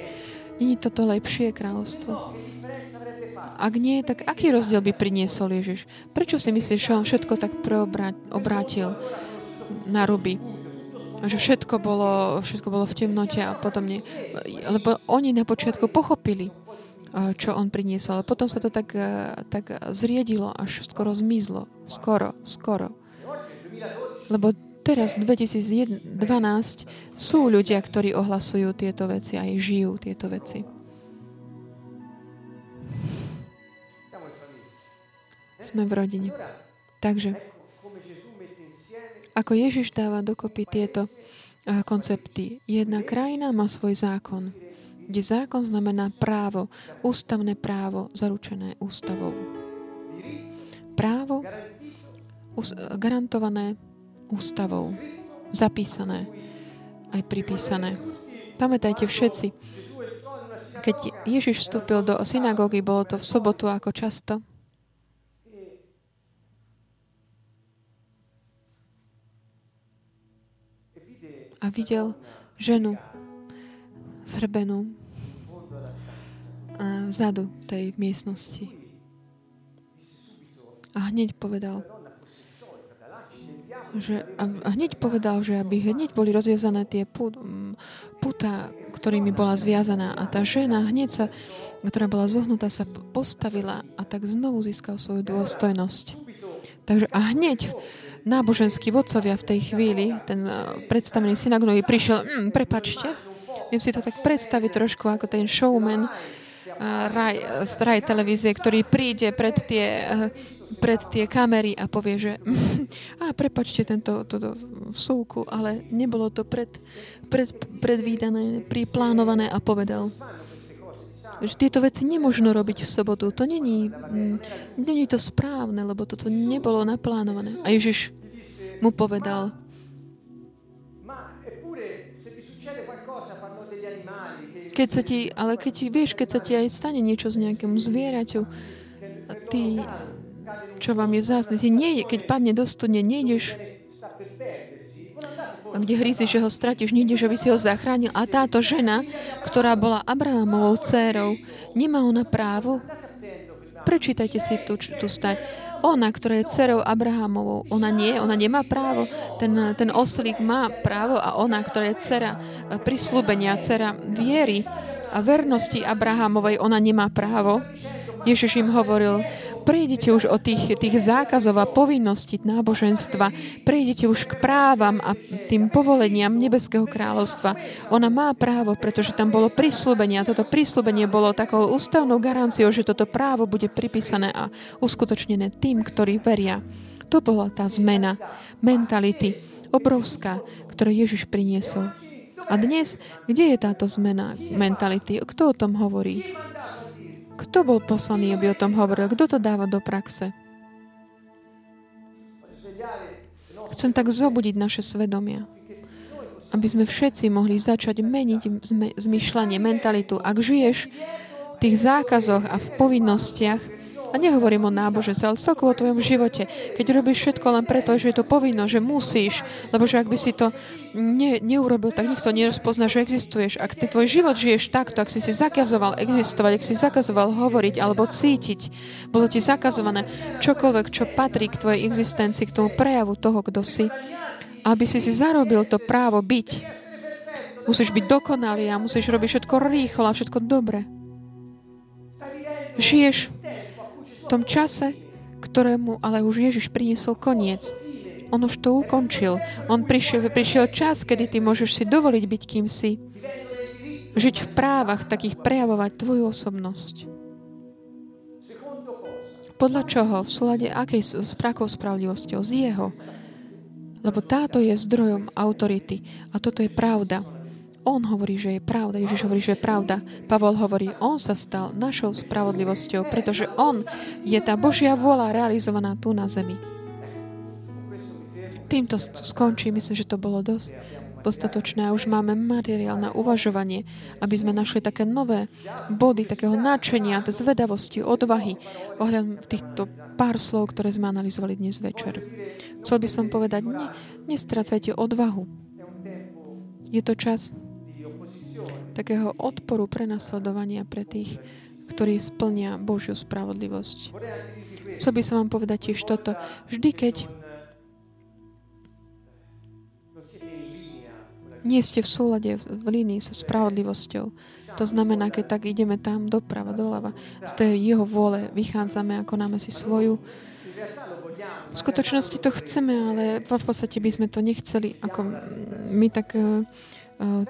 nie je toto lepšie kráľovstvo? Ak nie, tak aký rozdiel by priniesol Ježiš? Prečo si myslíš, že on všetko tak obrátil na ruby? Že všetko bolo, všetko bolo v temnote a podobne. Lebo oni na počiatku pochopili, čo on priniesol, ale potom sa to tak, tak zriedilo, až skoro zmizlo. Skoro, skoro. Lebo teraz, dvetisícdvanásť, sú ľudia, ktorí ohlasujú tieto veci a aj žijú tieto veci. Sme v rodine. Takže ako Ježiš dáva dokopy tieto koncepty. Jedna krajina má svoj zákon, kde zákon znamená právo, ústavné právo zaručené ústavou. Právo garantované ústavou, zapísané aj pripísané. Pamätajte všetci, keď Ježiš vstúpil do synagógy, bolo to v sobotu ako často. A videl ženu zhrbenú vzadu tej miestnosti. A hneď povedal, že, a hneď povedal, že aby hneď boli rozviazané tie puta, ktorými bola zviazaná. A tá žena hneď sa, ktorá bola zohnutá, sa postavila a tak znovu získal svoju dôstojnosť. Takže a hneď náboženskí vodcovia v tej chvíli, ten predstavený synagógy prišiel, mm, prepačte, viem si to tak predstaviť trošku ako ten showman uh, raj, z raj televízie, ktorý príde pred tie, uh, pred tie kamery a povie, že mm, a prepačte tento toto vsúku, ale nebolo to pred, pred, predvídané, priplánované a povedal, že tieto veci nemožno robiť v sobotu. To není, není to správne, lebo toto nebolo naplánované. A Ježiš mu povedal, keď sa ti, ale keď vieš, keď sa ti aj stane niečo z nejakému zvieraťu, ty, čo vám je vzácne, ty nejde, keď padne do studne, nejdeš, a kde hryziš, že ho stratíš, nejdeš, aby si ho zachránil. A táto žena, ktorá bola Abrahamovou dcérou, nemá ona právo? Prečítajte si tu, tu stať. Ona, ktorá je dcérou Abrahamovou, ona nie, ona nemá právo. Ten, ten oslík má právo a ona, ktorá je dcera prislúbenia, dcera viery a vernosti Abrahamovej, ona nemá právo. Ježiš im hovoril, prejdite už od tých, tých zákazov a povinností náboženstva. Prejdite už k právam a tým povoleniam Nebeského kráľovstva. Ona má právo, pretože tam bolo prisľúbenie a toto prisľúbenie bolo takou ústavnou garanciou, že toto právo bude pripísané a uskutočnené tým, ktorí veria. To bola tá zmena mentality obrovská, ktorú Ježiš priniesol. A dnes, kde je táto zmena mentality? Kto o tom hovorí? Kto bol poslaný, aby o tom hovoril? Kto to dáva do praxe? Chcem tak zobudiť naše svedomia, aby sme všetci mohli začať meniť zmyšľanie, mentalitu. Ak žiješ v tých zákazoch a v povinnostiach, a nehovorím o náboženstve, ale celkovo o tvojom živote, keď robíš všetko len preto, že je to povinno, že musíš, lebo že ak by si to ne, neurobil, tak nikto nerozpozná, že existuješ. Ak ty tvoj život žiješ takto, ak si si zakazoval existovať, ak si zakazoval hovoriť alebo cítiť, bolo ti zakazované čokoľvek, čo patrí k tvojej existencii, k tomu prejavu toho, kto si, aby si si zarobil to právo byť. Musíš byť dokonalý a musíš robiť všetko rýchlo a všetko dobre. Žiješ v tom čase, ktorému ale už Ježiš priniesol koniec. On už to ukončil. On prišiel, prišiel čas, kedy ty môžeš si dovoliť byť kým si. žiť v právach takých, prejavovať tvoju osobnosť. Podľa čoho? V súlade akej s prákou spravodlivosťou? Z jeho. Lebo táto je zdrojom autority. A toto je pravda. On hovorí, že je pravda. Ježiš hovorí, že je pravda. Pavol hovorí, on sa stal našou spravodlivosťou, pretože on je tá Božia vôľa realizovaná tu na zemi. Týmto skončí. Myslím, že to bolo dosť postatočné. Už máme materiál na uvažovanie, aby sme našli také nové body, takého nadšenia, zvedavosti, odvahy ohľadom týchto pár slov, ktoré sme analyzovali dnes večer. Chcel by som povedať, ne, nestracajte odvahu. Je to čas takého odporu pre nasledovania pre tých, ktorí splnia Božiu spravodlivosť. Chcel by som vám povedať tiež toto. Vždy, keď nie ste v súlade v línii so spravodlivosťou. To znamená, keď tak ideme tam doprava, doľava. Z tej jeho vôle vychádzame, ako náme si svoju. V skutočnosti to chceme, ale v podstate by sme to nechceli. Ako my tak,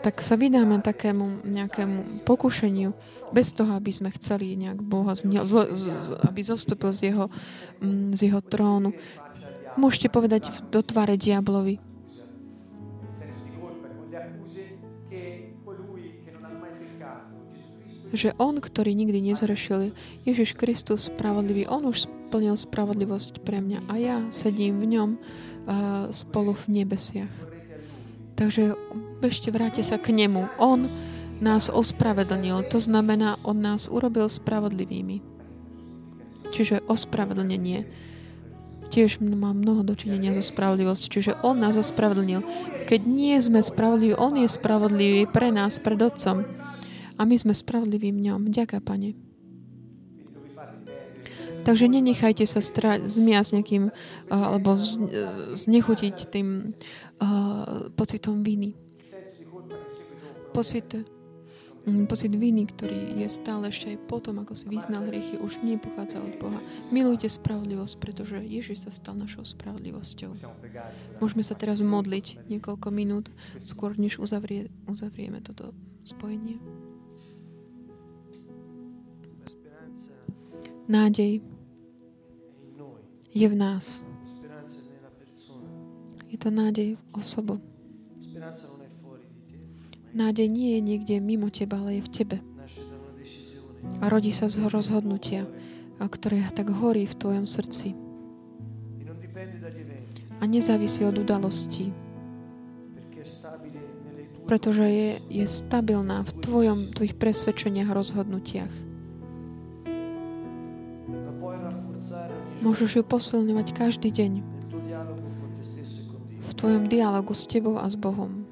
tak sa vydáme takému nejakému pokušeniu bez toho, aby sme chceli nejak Boha, aby zostúpil z jeho, z jeho trónu. Môžete povedať do tváre diablovi, že on, ktorý nikdy nezhrešil, Ježiš Kristus spravodlivý, on už splnil spravodlivosť pre mňa a ja sedím v ňom uh, spolu v nebesiach. Takže ešte vráte sa k nemu. On nás ospravedlnil, to znamená, on nás urobil spravodlivými. Čiže ospravedlnenie. Tiež má mnoho dočinenia so spravodlivosťou, čiže on nás ospravedlnil. Keď nie sme spravodliví, on je spravodlivý pre nás, pred Otcom. A my sme spravodliví v ňom. Ďaká, Pane. Takže nenechajte sa stra- zmiasť nejakým, alebo znechutiť tým uh, pocitom viny. Pocit, pocit viny, ktorý je stále ešte aj potom, ako si vyznal hriechy, už nepochádza od Boha. Milujte spravodlivosť, pretože Ježiš sa stal našou spravodlivosťou. Môžeme sa teraz modliť niekoľko minút, skôr než uzavrie, uzavrieme toto spojenie. Nádej je v nás. Je to nádej v osobu. Nádej nie je niekde mimo teba, ale je v tebe. A rodí sa z rozhodnutia, ktoré tak horí v tvojom srdci. A nezávisí od udalostí. Pretože je, je stabilná v tvojom, tvojich presvedčeniach a rozhodnutiach. Môžeš ju posilňovať každý deň v tvojom dialogu s tebou a s Bohom.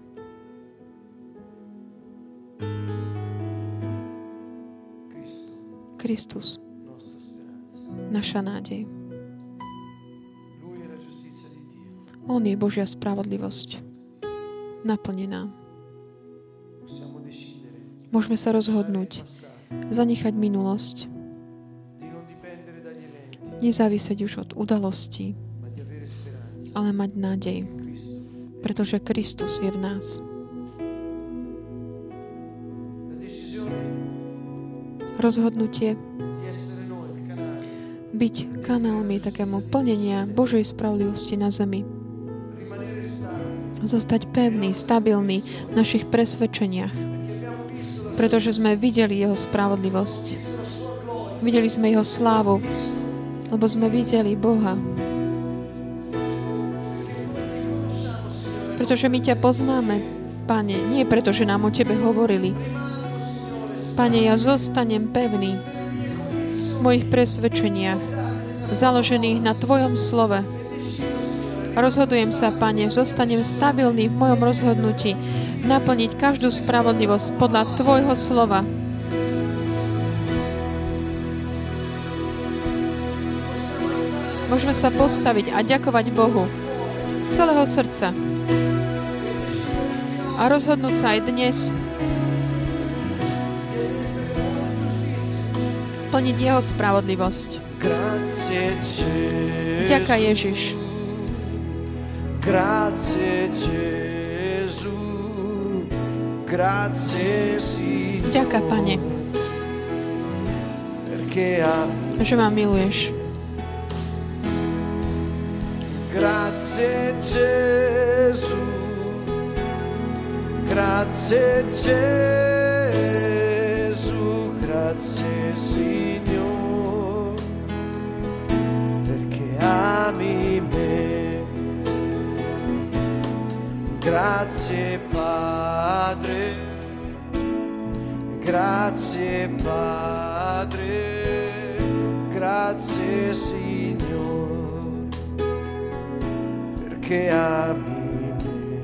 Kristus, naša nádej. On je Božia spravodlivosť, naplnená. Môžeme sa rozhodnúť, zanechať minulosť, nezávisieť už od udalostí, ale mať nádej, pretože Kristus je v nás. Rozhodnutie byť kanálmi takému plnenia Božej spravodlivosti na zemi. Zostať pevný, stabilný v našich presvedčeniach, pretože sme videli jeho spravodlivosť. Videli sme jeho slávu, lebo sme videli Boha. Pretože my ťa poznáme, Pane, nie preto, že nám o tebe hovorili. Pane, ja zostanem pevný v mojich presvedčeniach, založených na tvojom slove. Rozhodujem sa, Pane, zostanem stabilný v mojom rozhodnutí naplniť každú spravodlivosť podľa tvojho slova. Môžeme sa postaviť a ďakovať Bohu z celého srdca a rozhodnúť sa aj dnes plniť jeho spravodlivosť. Ďaká, Ježiš. Grazie, Gesù. Ďaká, Pane, že ma miluješ. Grazie Gesù, grazie Gesù, grazie Signore, perché ami me. Grazie Padre, grazie Padre, grazie Signore. Che ami me.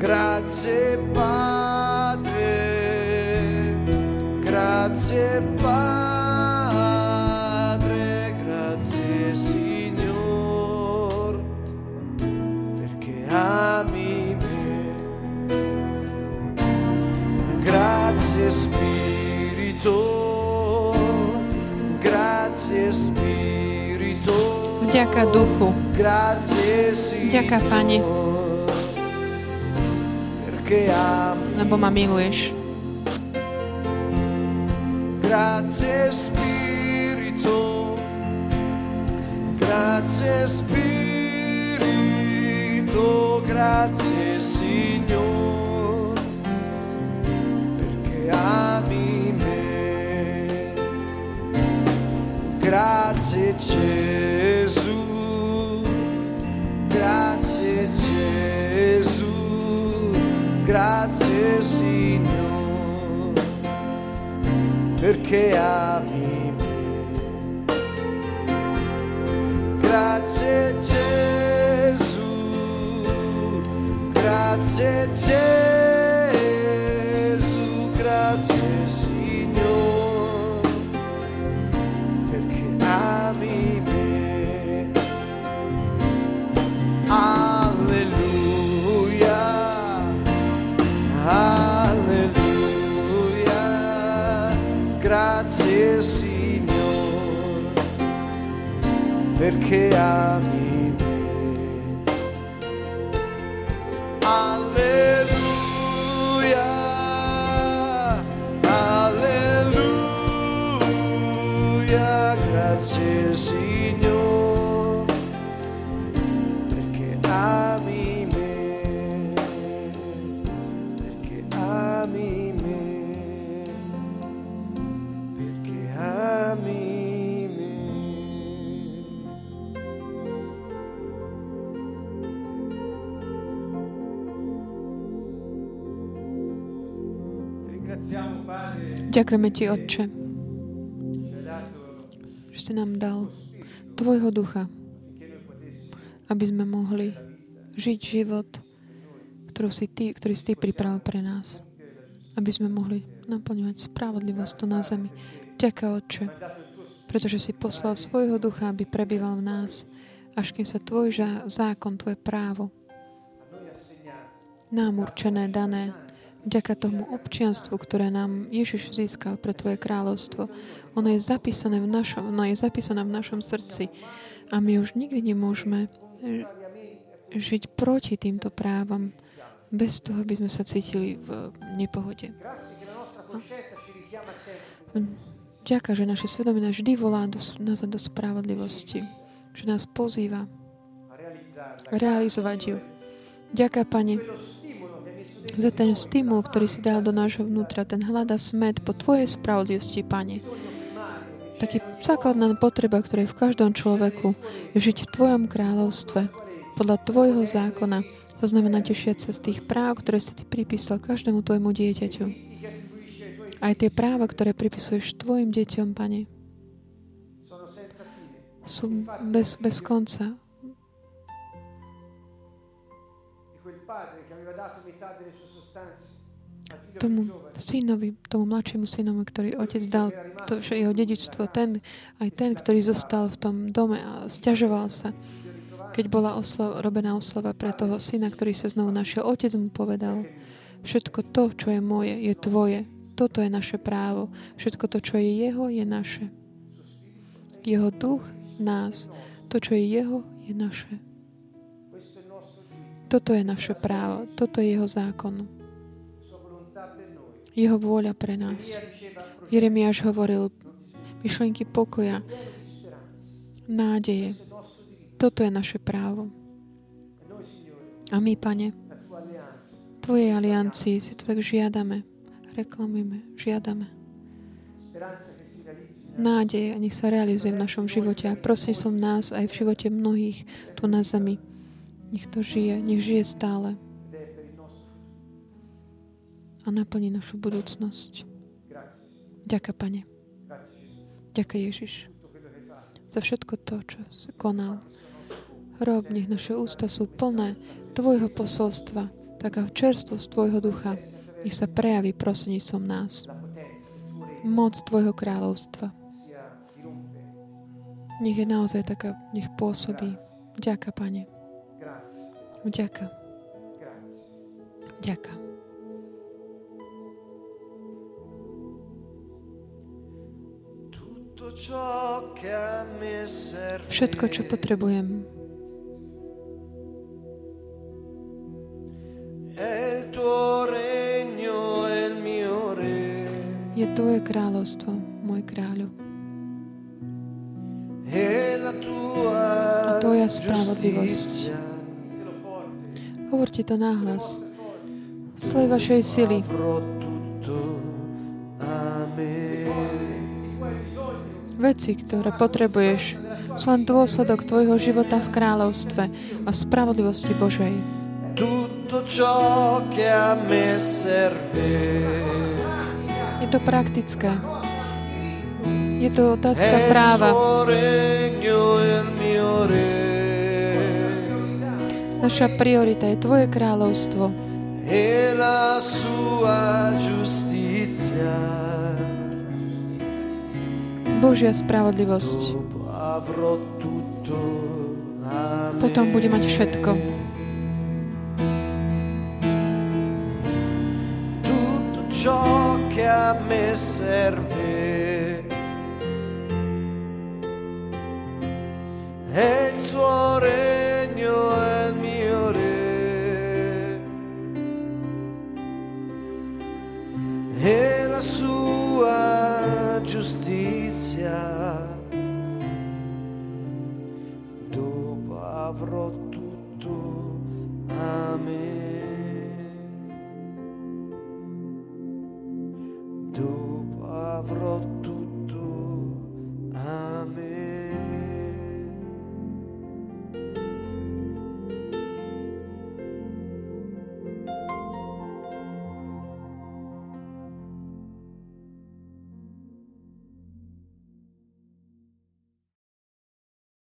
Grazie Padre, grazie Padre, grazie Signore, perché ami me. Grazie Spirito, grazie Spirito. Ďaká Duchu. Ďaká, Pane, lebo ma miluješ. Grazie Spirito, grazie Spirito, grazie Signore, perché ami me. Grazie Gesù, grazie Gesù, grazie Signore, perché ami me. Grazie Gesù, grazie Gesù, grazie Signore. Grazie Signore, perché ami me. Alleluia, alleluia, grazie Signore, perché ami me, perché ami me. Ďakujeme Ti, Otče, že si nám dal Tvojho ducha, aby sme mohli žiť život, ktorý si Ty, ktorý si Ty pripravil pre nás. Aby sme mohli naplňovať spravodlivosť tu na zemi. Ďakujem, Otče, pretože si poslal svojho ducha, aby prebýval v nás, až kým sa Tvoj zákon, Tvoje právo nám určené, dané, vďaka tomu občianstvu, ktoré nám Ježiš získal pre Tvoje kráľovstvo. Ono je zapísané v našom, ono je zapísané v našom srdci a my už nikdy nemôžeme žiť proti týmto právam bez toho, aby sme sa cítili v nepohode. Ďaká, že naše svedomie nás vždy volá do, nazad do spravodlivosti, že nás pozýva realizovať ju. Ďaká, Pane, za ten stimul, ktorý si dal do nášho vnútra, ten hľada smet po Tvojej spravodlivosti, Pane. Taký základná potreba, ktorá je v každom človeku, je žiť v Tvojom kráľovstve, podľa Tvojho zákona. To znamená tešiať sa z tých práv, ktoré si Ty pripísal každému Tvojmu dieťaťu. Aj tie práva, ktoré pripisuješ Tvojim deťom, Pane, sú bez, bez konca. Tomu synovi, tomu mladšiemu synovi, ktorý otec dal to, že jeho dedičstvo, ten, aj ten, ktorý zostal v tom dome a sťažoval sa. Keď bola oslava, robená oslava pre toho syna, ktorý sa znovu našiel, otec mu povedal, všetko to, čo je moje, je tvoje. Toto je naše právo. Všetko to, čo je jeho, je naše. Jeho duch, nás. To, čo je jeho, je naše. Toto je naše právo. Toto je jeho zákon. Jeho vôľa pre nás. Jeremiáš hovoril myšlienky pokoja, nádeje. Toto je naše právo. A my, Pane, Tvojej aliancii si to tak žiadame, reklamujeme, žiadame. Nádej a nech sa realizuje v našom živote a prosím som nás aj v živote mnohých tu na zemi. Nech to žije, nech žije stále a naplní našu budúcnosť. Ďakujem, Pane. Ďakujem, Ježiš, za všetko to, čo si konal. Rob, nech naše ústa sú plné Tvojho posolstva, taká čerstvosť Tvojho ducha, nech sa prejaví prostredníctvom nás. Moc Tvojho kráľovstva. Nech je naozaj taká, nech pôsobí. Ďakujem, Pane. Ďakujem. Ďakujem. Všetko, čo potrebujem, je Tvoje kráľovstvo, môj kráľu. A Tvoja spravodlivosť. Hovorte to nahlas. Slej vašej sily. Veci, ktoré potrebuješ, sú len dôsledok tvojho života v kráľovstve a v spravodlivosti Božej. Je to praktické. Je to otázka práva. Naša priorita je tvoje kráľovstvo. Božia spravodlivosť. Potom bude mať všetko. Dopo avrò